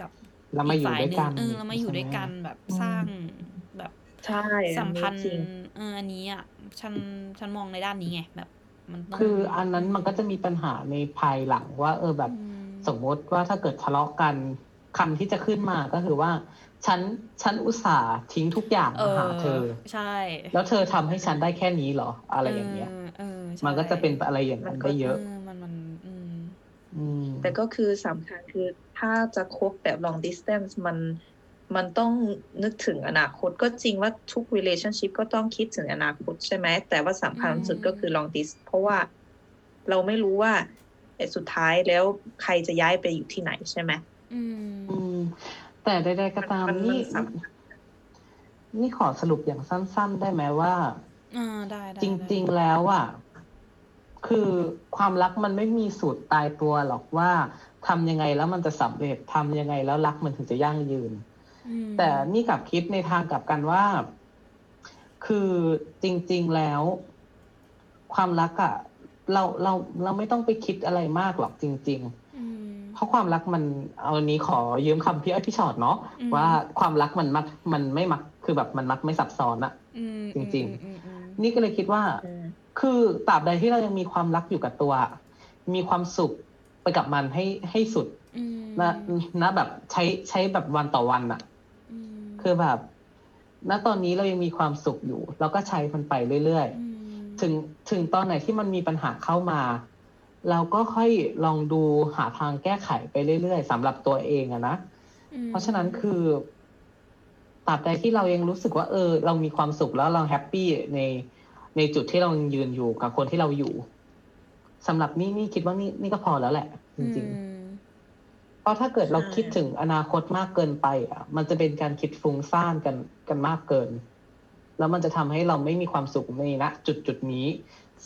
กับเราอีมากอยู่ฝ่ายด้วยหนึ่งกันเรามาอยู่ใช่ด้วไหมยกันแบบอืสมร้างแบบใช่สัอันมนี้พันจธ์ริง อันนี้อ่ะฉันฉันมองในด้านนี้ไงแบบมันต้อง คืออันนั้นมันก็จะมีปัญหาในภายหลังว่า แบอืบม สมมติว่าถ้าเกิดทะเลาะกันคำที่จะขึ้นมาก็คือว่า ฉันฉันอุตส่าห์ทิ้งทุกอย่างเอมาหาเธอ อใช่ แล้วเธอทำให้ฉันได้แค่นี้เหรอ อะเอไรออย่างเงี้ย ใช่มันก็จะเป็นอะไรอย่างมันั้นนก็ ได้เยเอออะ มันอืม อืม แต่ก็คือสำคัญคือถ้าจะคบแบบ long distance มันต้องนึกถึงอนาคตก็จริงว่าทุก relationship ก็ต้องคิดถึงอนาคตใช่ไหม แต่ว่าอืสำคัญสุดก็ม คือ long distance เพราะว่าเราไม่รู้ว่าสุดท้ายแล้วใครจะย้ายไปอยู่ที่ไหนใช่ไหมอืม อืม แต่ใดๆก็มันตามมันมันนี่ สำคัญนี่ขอสรุปอย่างสั้น ๆ ได้ไหมว่า ได้ได้จได้ริง ๆ แล้วอ่ะ คือความรักมันไม่มีสูตรตายตัวหรอกว่าทำยังไงแล้วมันจะสำเร็จทำยังไงแล้วรักมันถึงจะยั่งยืน อืม แต่นี่กลับคิดในทางกลับกันว่า คือจริง ๆ แล้ว ความรักอ่ะ เราเราเราไม่ต้องไปคิดอะไรมากหรอกจริง อืม ๆ เพราะความรักมันเอาอันนี้ขอยืมคำพี่อ้อยพี่ชอตเนาะอืว่าม ความรักมันไม่มัก คือแบบมันมักไม่ซับซ้อนอะอืม จอืม ริง อืม อืมอืมๆ นี่ก็เลยคิดว่า อืมคือตราบใดที่เรายังมีความรักอยู่กับตัว มีความสุขไปกับมันให้สุดอืนะมนะแบบใช้แบบวันต่อวันอะอืมคือแบบณตอนนี้เรายังมีความสุขอยู่ เราก็ใช้มันไปเรื่อยอืมๆ ถึงตอนไหนที่มันมีปัญหาเข้ามา เราก็ค่อยลองดูหาทางแก้ไขไปเรื่อยๆสำหรับตัวเองอะนะ อืเพราะฉะนั้นมคือตราบใดที่เรายังรู้สึกว่า เรามีความสุขแล้วเราแฮปปี้ในจุดที่เรายืนอยู่กับคนที่เราอยู่สำหรับนี่คิดว่านี่ก็พอแล้วแหละ จอืริง ม ๆ เพราะถ้าเกิดเราใช่คิดถึงอนาคตมากเกินไปอ่ะ มันจะเป็นการคิดฟุ้งซ่านกันมากเกิน แล้วมันจะทำให้เราไม่มีความสุขในณจุดนี้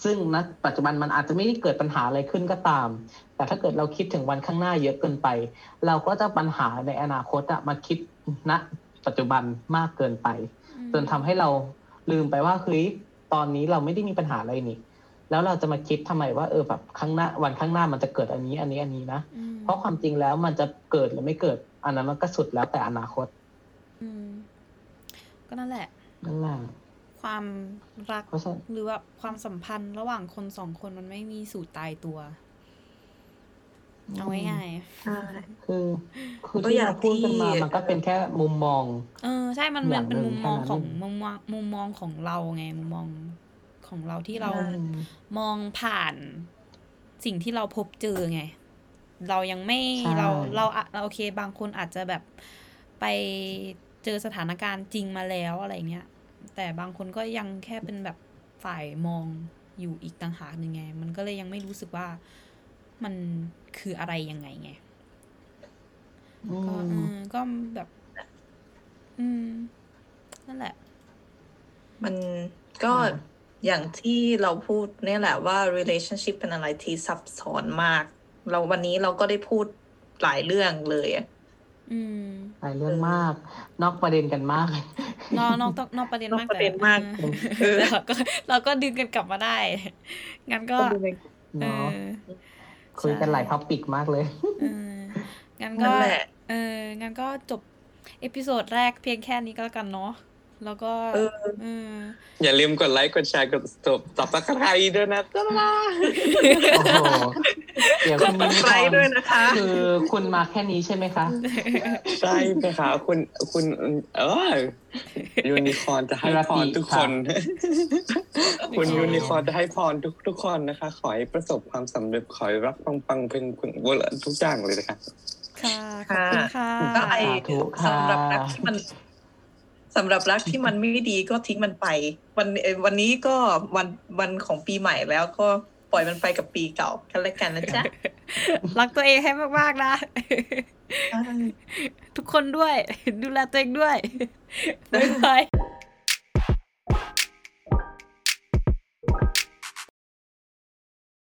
ซึ่งณปัจจุบันมันอาจจะไม่ได้เกิดปัญหาอะไรขึ้นก็ตาม แต่ถ้าเกิดเราคิดถึงวันข้างหน้าเยอะเกินไป เราก็จะปัญหาในอนาคตอะมาคิดณปัจจุบันมากเกินไป อืจนม ทำให้เราลืมไปว่าเฮ้ยตอนนี้เราไม่ได้มีปัญหาอะไรนี่ แล้วเราจะมาคิดทำไมว่าแบบข้างหน้าวันข้างหน้ามันจะเกิดอันนี้นะอืม เพราะความจริงแล้วมันจะเกิดหรือไม่เกิดอันนั้นมันก็สุดแล้วแต่อนาคตอืม ก็นั่นแหละ นั่นแหละความรักเพราะฉะนั้นหรือว่าความสัมพันธ์ระหว่างคนสองคนมันไม่มีสูตรตายตัว อืเอามง่ายใช่ๆ คือ คือตัวที่อย่าเรางพูดที่กันมามันก็เป็นแค่มุมมองใช่มันอเหมือย่านงเป็หนนึ่งมุมมแค่องนั้ขนองมุมมองของเราไงมุมมองของเราที่เราใช่มองผ่านสิ่งที่เราพบเจอไง เรายังไม่ใช่ เราโอเค บางคนอาจจะแบบไปเจอสถานการณ์จริงมาแล้วอะไรเงี้ย แต่บางคนก็ยังแค่เป็นแบบฝ่ายมองอยู่อีกต่างหากหนึ่งไง มันก็เลยยังไม่รู้สึกว่ามันคืออะไรยังไงไง อืก็ม ก็แบบ อืม นั่นแหละ มันก็ค่ะ อย่างที่เราพูดเนี่ยแหละว่า relationship เป็นอะไรที่ซับซ้อนมาก เราวันนี้เราก็ได้พูดหลายเรื่องเลยอะอืม หลายเอเรื่อองมาก นอกประเด็นกันมาก นอกประเด็นนอกมากประแต่ เด็นมาก เออแต่เราก็ดึงกันกลับมาได้ งั้นก็ ต้องดูในเออ เนาะคุยใช่ กันหลายท็อปิกมากเลย เอองั้นนั่ก็ นแหละ เอองั้นก็จบเอพิโซดแรกเพียงแค่นี้ก็แล้วกันเนาะ แล้วก็ เออ เออ อย่าลืมกดไลค์กดแชร์กดตบตะไคร้ด้วยนะจ้าโอ้โห เดี๋ยวกดคุณตะมิไคพร้รด้วยนะคะ คือคุณมาแค่นี้ใช่ไหมคะ ใช่ไหมคะคุณเออยูนิคอร์นจะให้ราพรติทุกคค่ะ น นิคุณคยูอนิคอร์นจะให้พรทุกคนนะคะ ขอให้ประสบความสำเร็จขอให้รับปังๆเพ่งๆทุกอย่างเลยนะคะ ค่ะ ขอบค่ะ คุณค่ะ ก็ไอสาธุค่ะ สำหรับรักที่มันสำหรับรักที่มันไม่ดีก็ทิ้งมันไป วันนี้ก็วันของปีใหม่แล้วก็ปล่อยมันไปกับปีเก่ากันแล้วกันนะจ๊ะรักตัวเองให้มากๆนะ ใช่ ทุกคนด้วย ดูแลตัวเองด้วย บ๊ายบาย